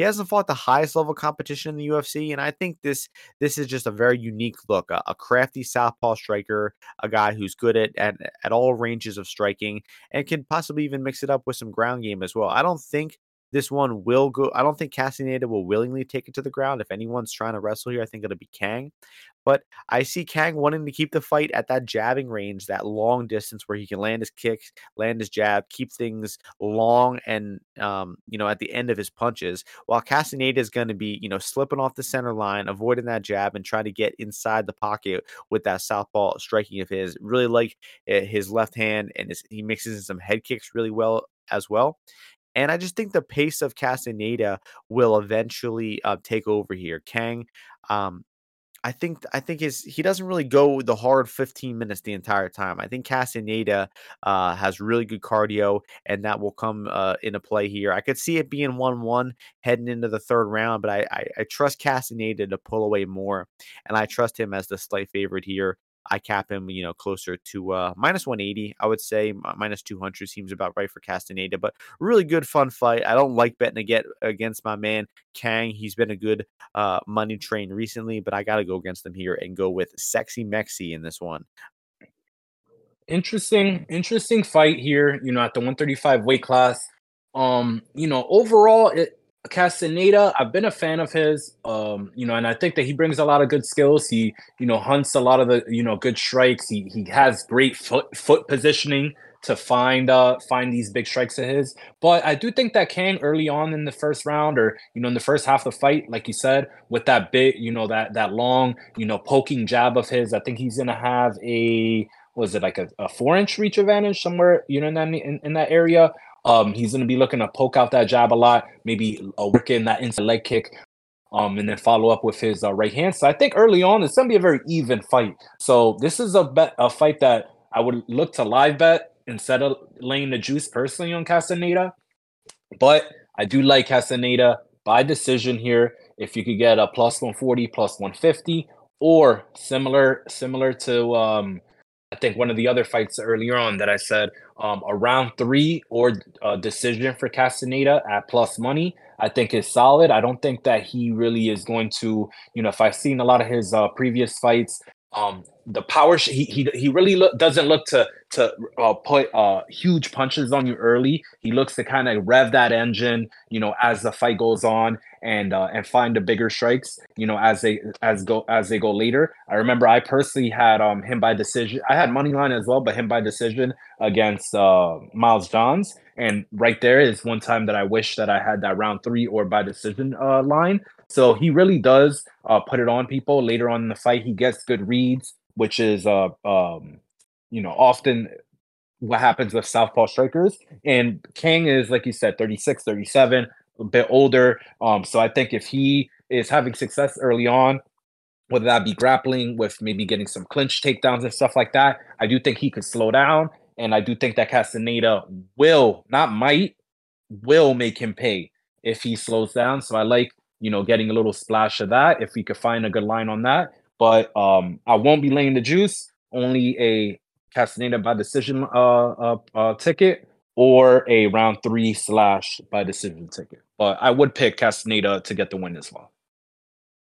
hasn't fought the highest level competition in the UFC. And I think this is just a very unique look, a crafty southpaw striker, a guy who's good at all ranges of striking and can possibly even mix it up with some ground game as well. I don't think this one will go. I don't think Castaneda will willingly take it to the ground. If anyone's trying to wrestle here, I think it'll be Kang. But I see Kang wanting to keep the fight at that jabbing range, that long distance where he can land his kicks, land his jab, keep things long and, at the end of his punches, while Castaneda is going to be, slipping off the center line, avoiding that jab and trying to get inside the pocket with that southpaw striking of his. Really like his left hand, and he mixes in some head kicks really well as well. And I just think the pace of Castaneda will eventually take over here. Kang, I think he doesn't really go the hard 15 minutes the entire time. I think Castaneda has really good cardio, and that will come into play here. I could see it being 1-1 heading into the third round, but I trust Castaneda to pull away more, and I trust him as the slight favorite here. I cap him, closer to minus 180. I would say minus 200 seems about right for Castaneda, but really good, fun fight. I don't like betting against my man Kang. He's been a good money train recently, but I got to go against him here and go with Sexy Mexi in this one. Interesting fight here, at the 135 weight class. Overall, Castaneda, I've been a fan of his, you know, and I think that he brings a lot of good skills. He, you know, hunts a lot of the, you know, good strikes. He has great foot positioning to find these big strikes of his. But I do think that Kang early on in the first round, or, you know, in the first half of the fight, like you said, with that big, you know, that long, you know, poking jab of his, I think he's going to have a 4-inch reach advantage somewhere, you know, in that area. He's going to be looking to poke out that jab a lot, maybe work in that inside leg kick, and then follow up with his right hand. So I think early on, it's going to be a very even fight. So this is a fight that I would look to live bet instead of laying the juice personally on Castaneda. But I do like Castaneda by decision here. If you could get a plus 140, plus 150, or similar to I think one of the other fights earlier on that I said, around 3 or decision for Castaneda at plus money, I think is solid. I don't think that he really is going to, you know, if I've seen a lot of his previous fights, the power, he really doesn't look to put huge punches on you early. He looks to kind of rev that engine, you know, as the fight goes on, and find the bigger strikes, you know, as they go later. I remember I personally had him by decision. I had money line as well, but him by decision against Miles Johns, and right there is one time that I wish that I had that round 3 or by decision line. So he really does put it on people later on in the fight. He gets good reads, which is you know, often what happens with southpaw strikers. And Kang is, like you said, 36, 37, a bit older. So I think if he is having success early on, whether that be grappling with maybe getting some clinch takedowns and stuff like that, I do think he could slow down. And I do think that Castaneda will make him pay if he slows down. So I like, you know, getting a little splash of that if we could find a good line on that. But I won't be laying the juice, only a Castaneda by decision ticket or a round 3 / by decision ticket. But I would pick Castaneda to get the win as well.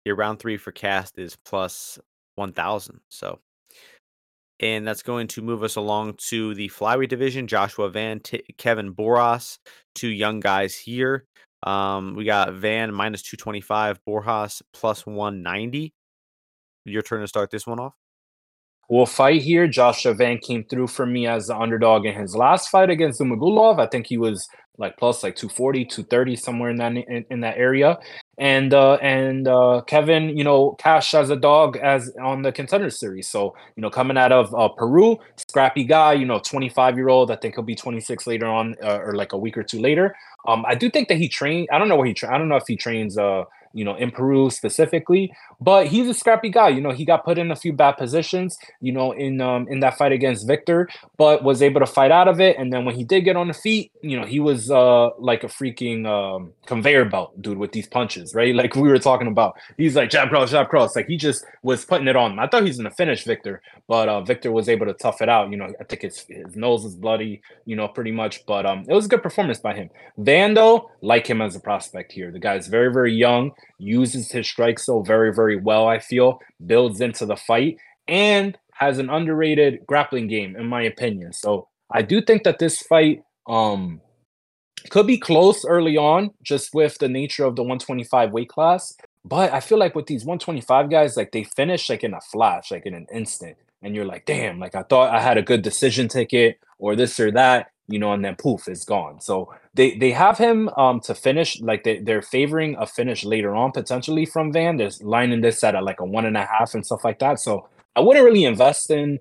Your round 3 for Cast is plus 1,000. So, and that's going to move us along to the flyweight division. Joshua Van, Kevin Boras, two young guys here. We got Van minus 225, Borjas plus 190. Your turn to start this one off. We'll fight here. Joshua Van came through for me as the underdog in his last fight against Umagulov. I think he was like plus like 240, 230, somewhere in that area. And Kevin, you know, cashed as a dog as on the Contender Series. So, you know, coming out of Peru, scrappy guy, you know, 25-year-old. I think he'll be 26 later on, or like a week or two later. I do think that he trained. I don't know if he trains you know, in Peru specifically, but he's a scrappy guy. You know, he got put in a few bad positions, you know, in that fight against Victor, but was able to fight out of it. And then when he did get on the feet, you know, he was like a freaking conveyor belt dude with these punches, right? Like we were talking about, he's like jab cross, like he just was putting it on him. I thought he was gonna finish Victor, but Victor was able to tough it out. You know, I think his nose is bloody, you know, pretty much. But it was a good performance by him. Vando, like him as a prospect here. The guy's very, very young. Uses his strikes so very, very well, I feel, builds into the fight, and has an underrated grappling game, in my opinion. So I do think that this fight could be close early on, just with the nature of the 125 weight class. But I feel like with these 125 guys, like they finish like in a flash, like in an instant. And you're like, damn, like I thought I had a good decision ticket or this or that, you know, and then poof, it's gone. So they have him to finish, like they're favoring a finish later on potentially from Van. There's lining this at like a 1.5 and stuff like that. So I wouldn't really invest in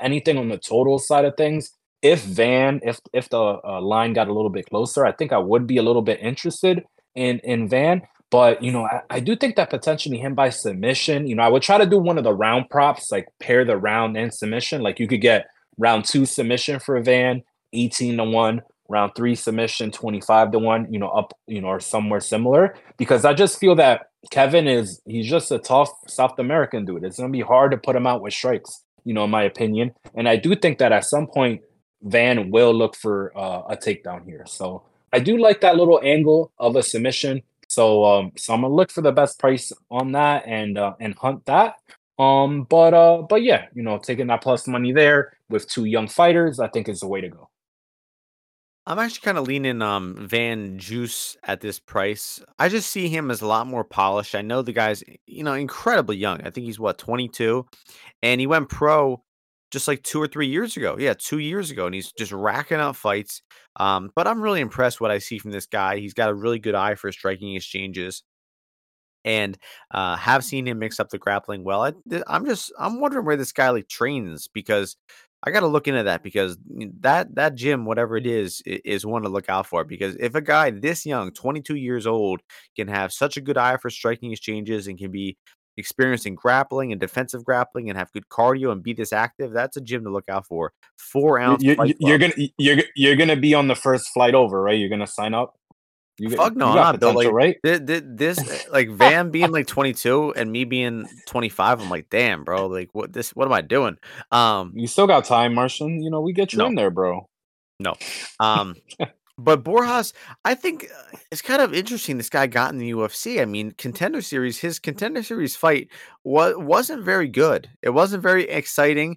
anything on the total side of things. If the line got a little bit closer, I think I would be a little bit interested in Van. But, you know, I do think that potentially him by submission, you know, I would try to do one of the round props, like pair the round and submission. Like you could get round 2 submission for Van, 18-1, round 3 submission, 25-1, you know, up, you know, or somewhere similar, because I just feel that Kevin he's just a tough South American dude. It's going to be hard to put him out with strikes, you know, in my opinion. And I do think that at some point, Van will look for a takedown here. So I do like that little angle of a submission. So I'm going to look for the best price on that and hunt that. But yeah, you know, taking that plus money there with two young fighters, I think is the way to go. I'm actually kind of leaning Van Juice at this price. I just see him as a lot more polished. I know the guy's, incredibly young. I think he's 22, and he went pro just like 2 or 3 years ago. Yeah, 2 years ago, and he's just racking up fights. But I'm really impressed what I see from this guy. He's got a really good eye for striking exchanges, and have seen him mix up the grappling well. I'm wondering where this guy trains, because I got to look into that, because that gym, whatever it is one to look out for. Because if a guy this young, 22 years old, can have such a good eye for striking exchanges and can be experienced in grappling and defensive grappling and have good cardio and be this active, that's a gym to look out for. 4 ounce. You're gonna be on the first flight over, right? You're gonna sign up. Fuck no, I'm not, Bill. Right? This Van being 22 and me being 25, I'm like, damn, bro. What am I doing? You still got time, Martian. We get you in there, bro. No. But Borjas, I think it's kind of interesting this guy got in the UFC. I mean, his contender series fight wasn't very good. It wasn't very exciting.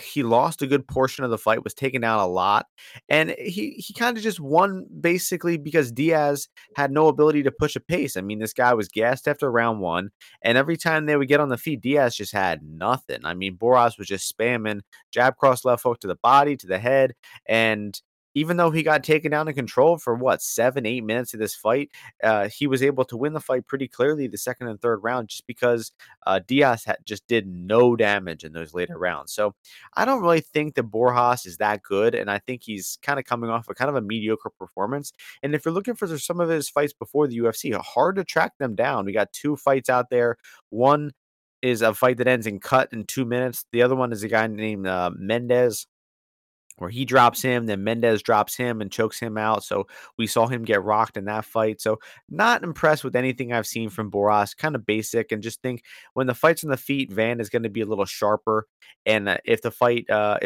He lost a good portion of the fight, was taken down a lot, and he kind of just won basically because Diaz had no ability to push a pace. I mean, this guy was gassed after round one, and every time they would get on the feet, Diaz just had nothing. I mean, Borjas was just spamming jab, cross, left hook to the body, to the head, and even though he got taken down and controlled for 7-8 minutes of this fight, he was able to win the fight pretty clearly the second and third round, just because Diaz just did no damage in those later rounds. So I don't really think that Borjas is that good, and I think he's kind of coming off a kind of a mediocre performance. And if you're looking for some of his fights before the UFC, hard to track them down. We got two fights out there. One is a fight that ends in cut in 2 minutes. The other one is a guy named Mendez, where he drops him, then Mendez drops him and chokes him out. So we saw him get rocked in that fight. So not impressed with anything I've seen from Borjas, kind of basic, and just think when the fight's on the feet, Van is going to be a little sharper. And if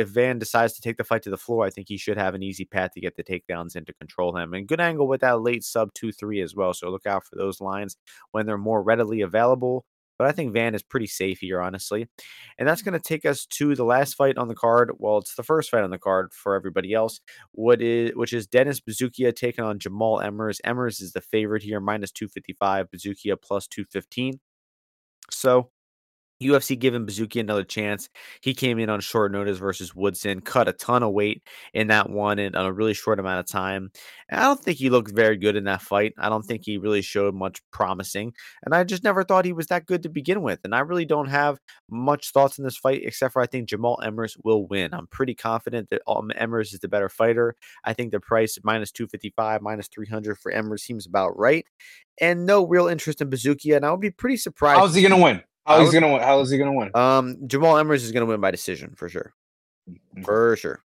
Van decides to take the fight to the floor, I think he should have an easy path to get the takedowns and to control him. And good angle with that late sub 2-3 as well. So look out for those lines when they're more readily available. But I think Van is pretty safe here, honestly. And that's going to take us to the last fight on the card. Well, it's the first fight on the card for everybody else, which is Dennis Buzukja taking on Jamall Emmers. Emmers is the favorite here, -255, Buzukja +215. So UFC giving Buzukja another chance. He came in on short notice versus Woodson, cut a ton of weight in that one in a really short amount of time. And I don't think he looked very good in that fight. I don't think he really showed much promising, and I just never thought he was that good to begin with. And I really don't have much thoughts in this fight, except for I think Jamall Emmers will win. I'm pretty confident that Emmers is the better fighter. I think the price -255, -300 for Emmers seems about right, and no real interest in Buzukja. And I would be pretty surprised. How's he going to win? How is he going to win? Jamall Emmers is going to win by decision for sure. For sure.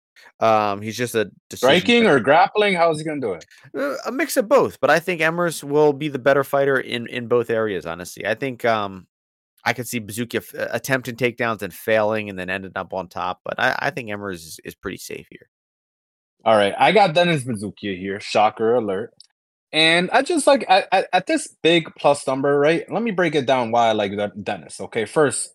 He's just a striking player. Or grappling. How is he going to do it? A mix of both, but I think Emmers will be the better fighter in both areas. Honestly, I think I could see Buzukja attempting takedowns and failing, and then ending up on top. But I think Emmers is pretty safe here. All right, I got Dennis Buzukja here. Shocker alert. And I just like at this big plus number, right? Let me break it down why I like Dennis. Okay, first,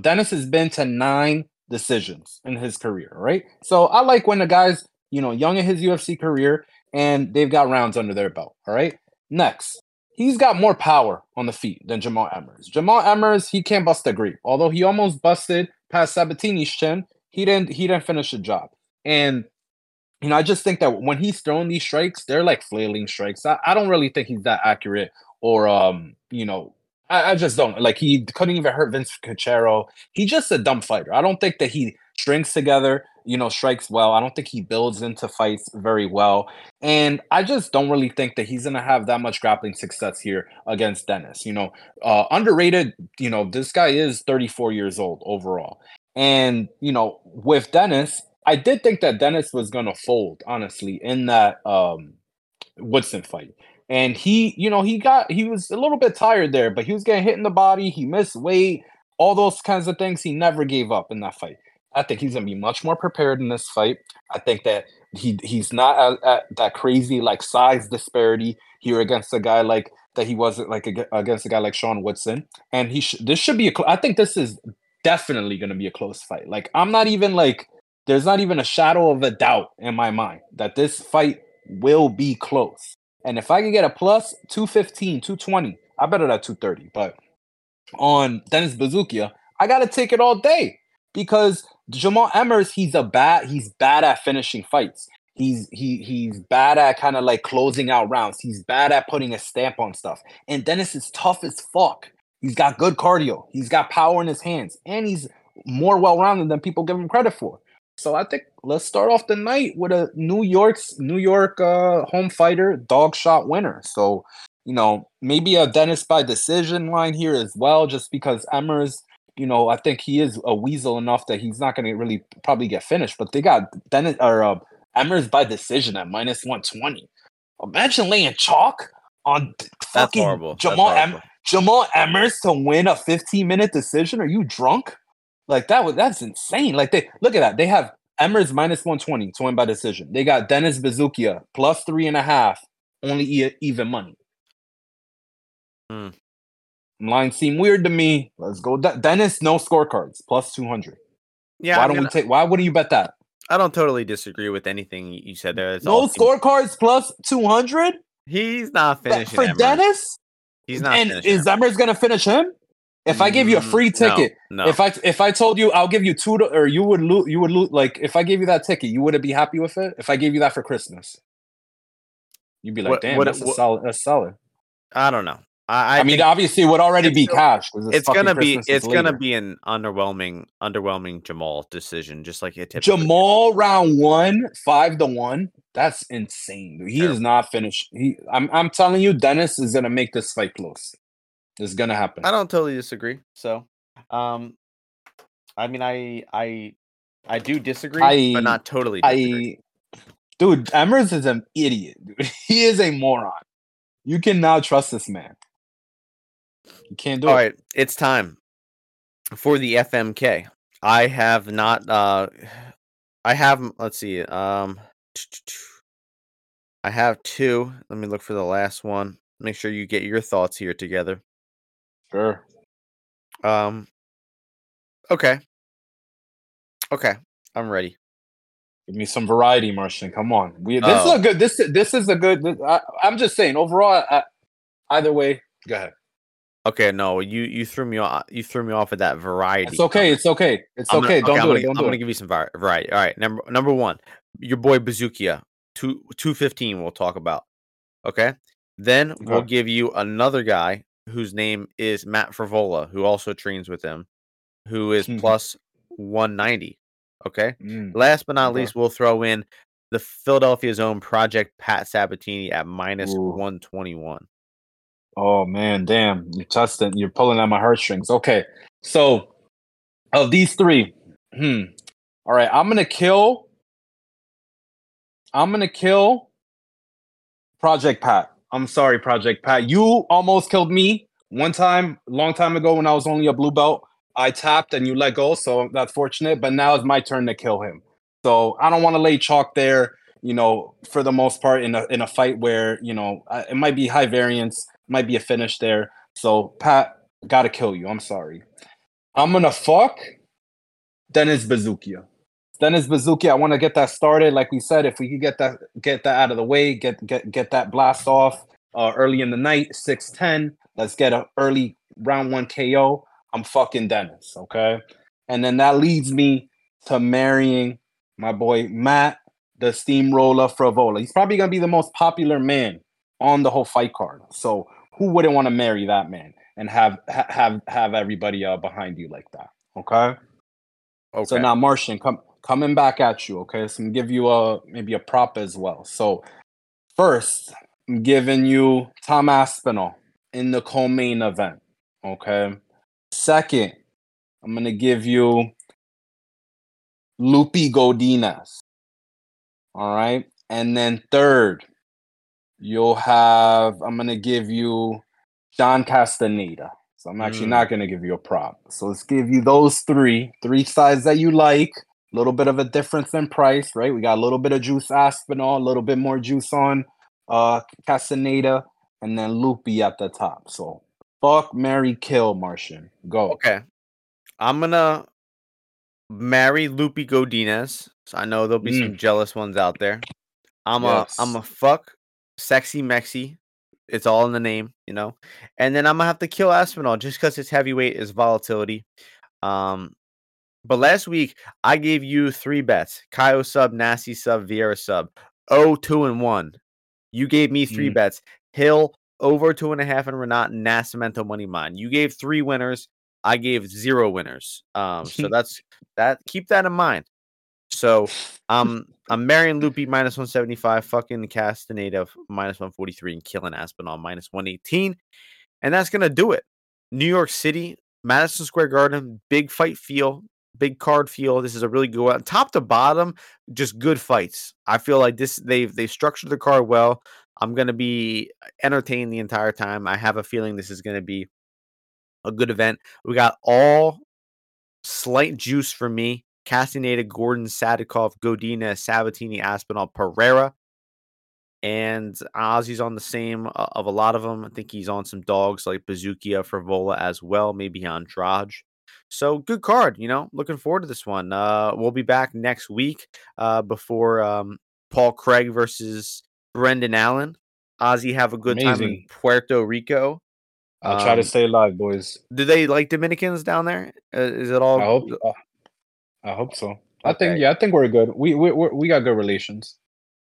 Dennis has been to 9 decisions in his career, right? So I like when the guy's, young in his UFC career and they've got rounds under their belt, all right? Next, he's got more power on the feet than Jamall Emmers. Jamall Emmers, he can't bust a grip. Although he almost busted Pat Sabatini's chin, he didn't finish the job. And I just think that when he's throwing these strikes, they're like flailing strikes. I don't really think he's that accurate, or I just don't. Like, he couldn't even hurt Vince Cachero. He's just a dumb fighter. I don't think that he strings together, strikes well. I don't think he builds into fights very well. And I just don't really think that he's going to have that much grappling success here against Dennis. Underrated, this guy is 34 years old overall. And, with Dennis, I did think that Dennis was going to fold, honestly, in that Woodson fight. And he was a little bit tired there, but he was getting hit in the body. He missed weight, all those kinds of things. He never gave up in that fight. I think he's going to be much more prepared in this fight. I think that he's not at that crazy size disparity here against a guy that he wasn't against a guy like Sean Woodson. And this should be I think this is definitely going to be a close fight. I'm not even there's not even a shadow of a doubt in my mind that this fight will be close. And if I can get a plus 215, 220, I bet it at 230. But on Dennis Buzukja, I got to take it all day because Jamall Emmers, he's bad at finishing fights. He's bad at kind of like closing out rounds. He's bad at putting a stamp on stuff. And Dennis is tough as fuck. He's got good cardio. He's got power in his hands. And he's more well-rounded than people give him credit for. So I think let's start off the night with a New York home fighter dog shot winner. So, you know, maybe a Dennis by decision line here as well, just because Emmers, you know, I think he is a weasel enough that he's not going to really probably get finished. But they got Dennis or Emmers by decision at minus 120. Imagine laying chalk on fucking Jamall Emmers to win a 15-minute decision. Are you drunk? Like that's insane. Like they look at that. They have Emmers minus 120 to win by decision. They got Dennis Buzukja plus 3.5, only even money. Lines seem weird to me. Let's go, Dennis. No scorecards plus 200. Yeah. Why wouldn't you bet that? I don't totally disagree with anything you said there. No scorecards plus 200. He's not finishing for Emmers. Dennis. He's not. And is Emmers gonna finish him? If I give you a free ticket, no. If I told you I'll give you you would lose. Like if I gave you that ticket, you wouldn't be happy with it. If I gave you that for Christmas, you'd be like, "Damn, that's solid." I don't know. I mean, obviously, it would already be cash. It's gonna be an underwhelming Jamall decision, just like it typically. Jamall round one, 5-1. That's insane. Dude. He is not finished. I'm telling you, Dennis is gonna make this fight close. It's gonna happen. I don't totally disagree. So, I mean, I do disagree, but not totally disagree. Dude, Emmers is an idiot. Dude, he is a moron. You cannot trust this man. You can't do it. All right, it's time for the FMK. I have not. I have. Let's see. I have two. Let me look for the last one. Make sure you get your thoughts here together. Sure. Okay. I'm ready. Give me some variety, Martian. Come on. This is a good. This is a good. I'm just saying. Overall, either way, go ahead. Okay. No, you threw me off. You threw me off with that variety. It's okay. I'm gonna give you some variety. All right. Number one, your boy Buzukja, 215. We'll talk about. Okay. Then we'll give you another guy whose name is Matt Frevola, who also trains with him, who is plus 190. Okay. Last but not least, we'll throw in the Philadelphia's own Project Pat Sabatini at minus 121. Oh man, damn! You're pulling at my heartstrings. Okay, so of these three, all right, I'm gonna kill Project Pat. I'm sorry, Project Pat. You almost killed me one time, long time ago when I was only a blue belt. I tapped and you let go, so that's fortunate. But now it's my turn to kill him. So I don't want to lay chalk there, you know, for the most part in a fight where, you know, it might be high variance, might be a finish there. So Pat, gotta kill you. I'm sorry. I'm gonna fuck Dennis Buzukja. Dennis Buzukja, I want to get that started. Like we said, if we could get that out of the way, get that blast off early in the night, 6-10. Let's get an early round one KO. I'm fucking Dennis, okay? And then that leads me to marrying my boy Matt, the Steamroller Frevola. He's probably going to be the most popular man on the whole fight card. So who wouldn't want to marry that man and have everybody behind you like that, okay? Okay. So now, Martian, coming back at you, okay? So I'm going to give you maybe a prop as well. So first, I'm giving you Tom Aspinall in the co-main event, okay? Second, I'm going to give you Lupe Godinez, all right? And then third, I'm going to give you John Castaneda. So I'm actually not going to give you a prop. So let's give you those three sides that you like. A little bit of a difference in price, right? We got a little bit of juice Aspinall, a little bit more juice on Castaneda, and then Lupe at the top. So fuck, marry, kill, Martian. Go. Okay. I'm going to marry Lupe Godinez. So I know there'll be some jealous ones out there. I'm a fuck sexy Mexi. It's all in the name, you know. And then I'm gonna have to kill Aspinall just because it's heavyweight is volatility. But last week I gave you three bets: Kaio sub, Nasty sub, Vieira sub. 2-1. You gave me three bets: Hill over 2.5 and Renat, and Nascimento money mine. You gave three winners. I gave zero winners. So that's that. Keep that in mind. So I'm marrying Loopy -175, fucking Castaneda -143, and killing Aspinall -118. And that's going to do it. New York City, Madison Square Garden, big fight feel, big card feel. This is a really good one. Top to bottom, just good fights. I feel like this they've structured the card well. I'm going to be entertained the entire time. I have a feeling this is going to be a good event. We got all slight juice for me. Castaneda, Gordon, Sadykhov, Godinez, Sabatini, Aspinall, Pereira. And Ozzy's on the same of a lot of them. I think he's on some dogs like Buzukja, Frevola as well. Maybe Andrade. So good card, you know. Looking forward to this one. We'll be back next week before Paul Craig versus Brendan Allen. Ozzy, have a good time in Puerto Rico. I'll try to stay alive, boys. Do they like Dominicans down there? Is it all... I hope so. I think we're good. We got good relations.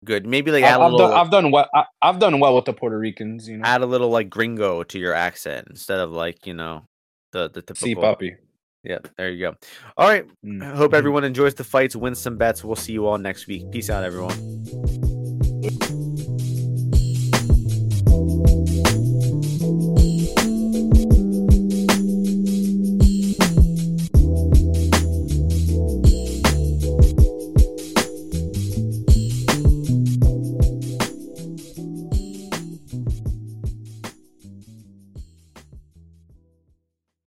Good. Maybe like I've done well with the Puerto Ricans, you know. Add a little like gringo to your accent instead of like, you know, the typical. See, puppy. Yeah, there you go. All right. I hope everyone enjoys the fights, wins some bets. We'll see you all next week. Peace out, everyone.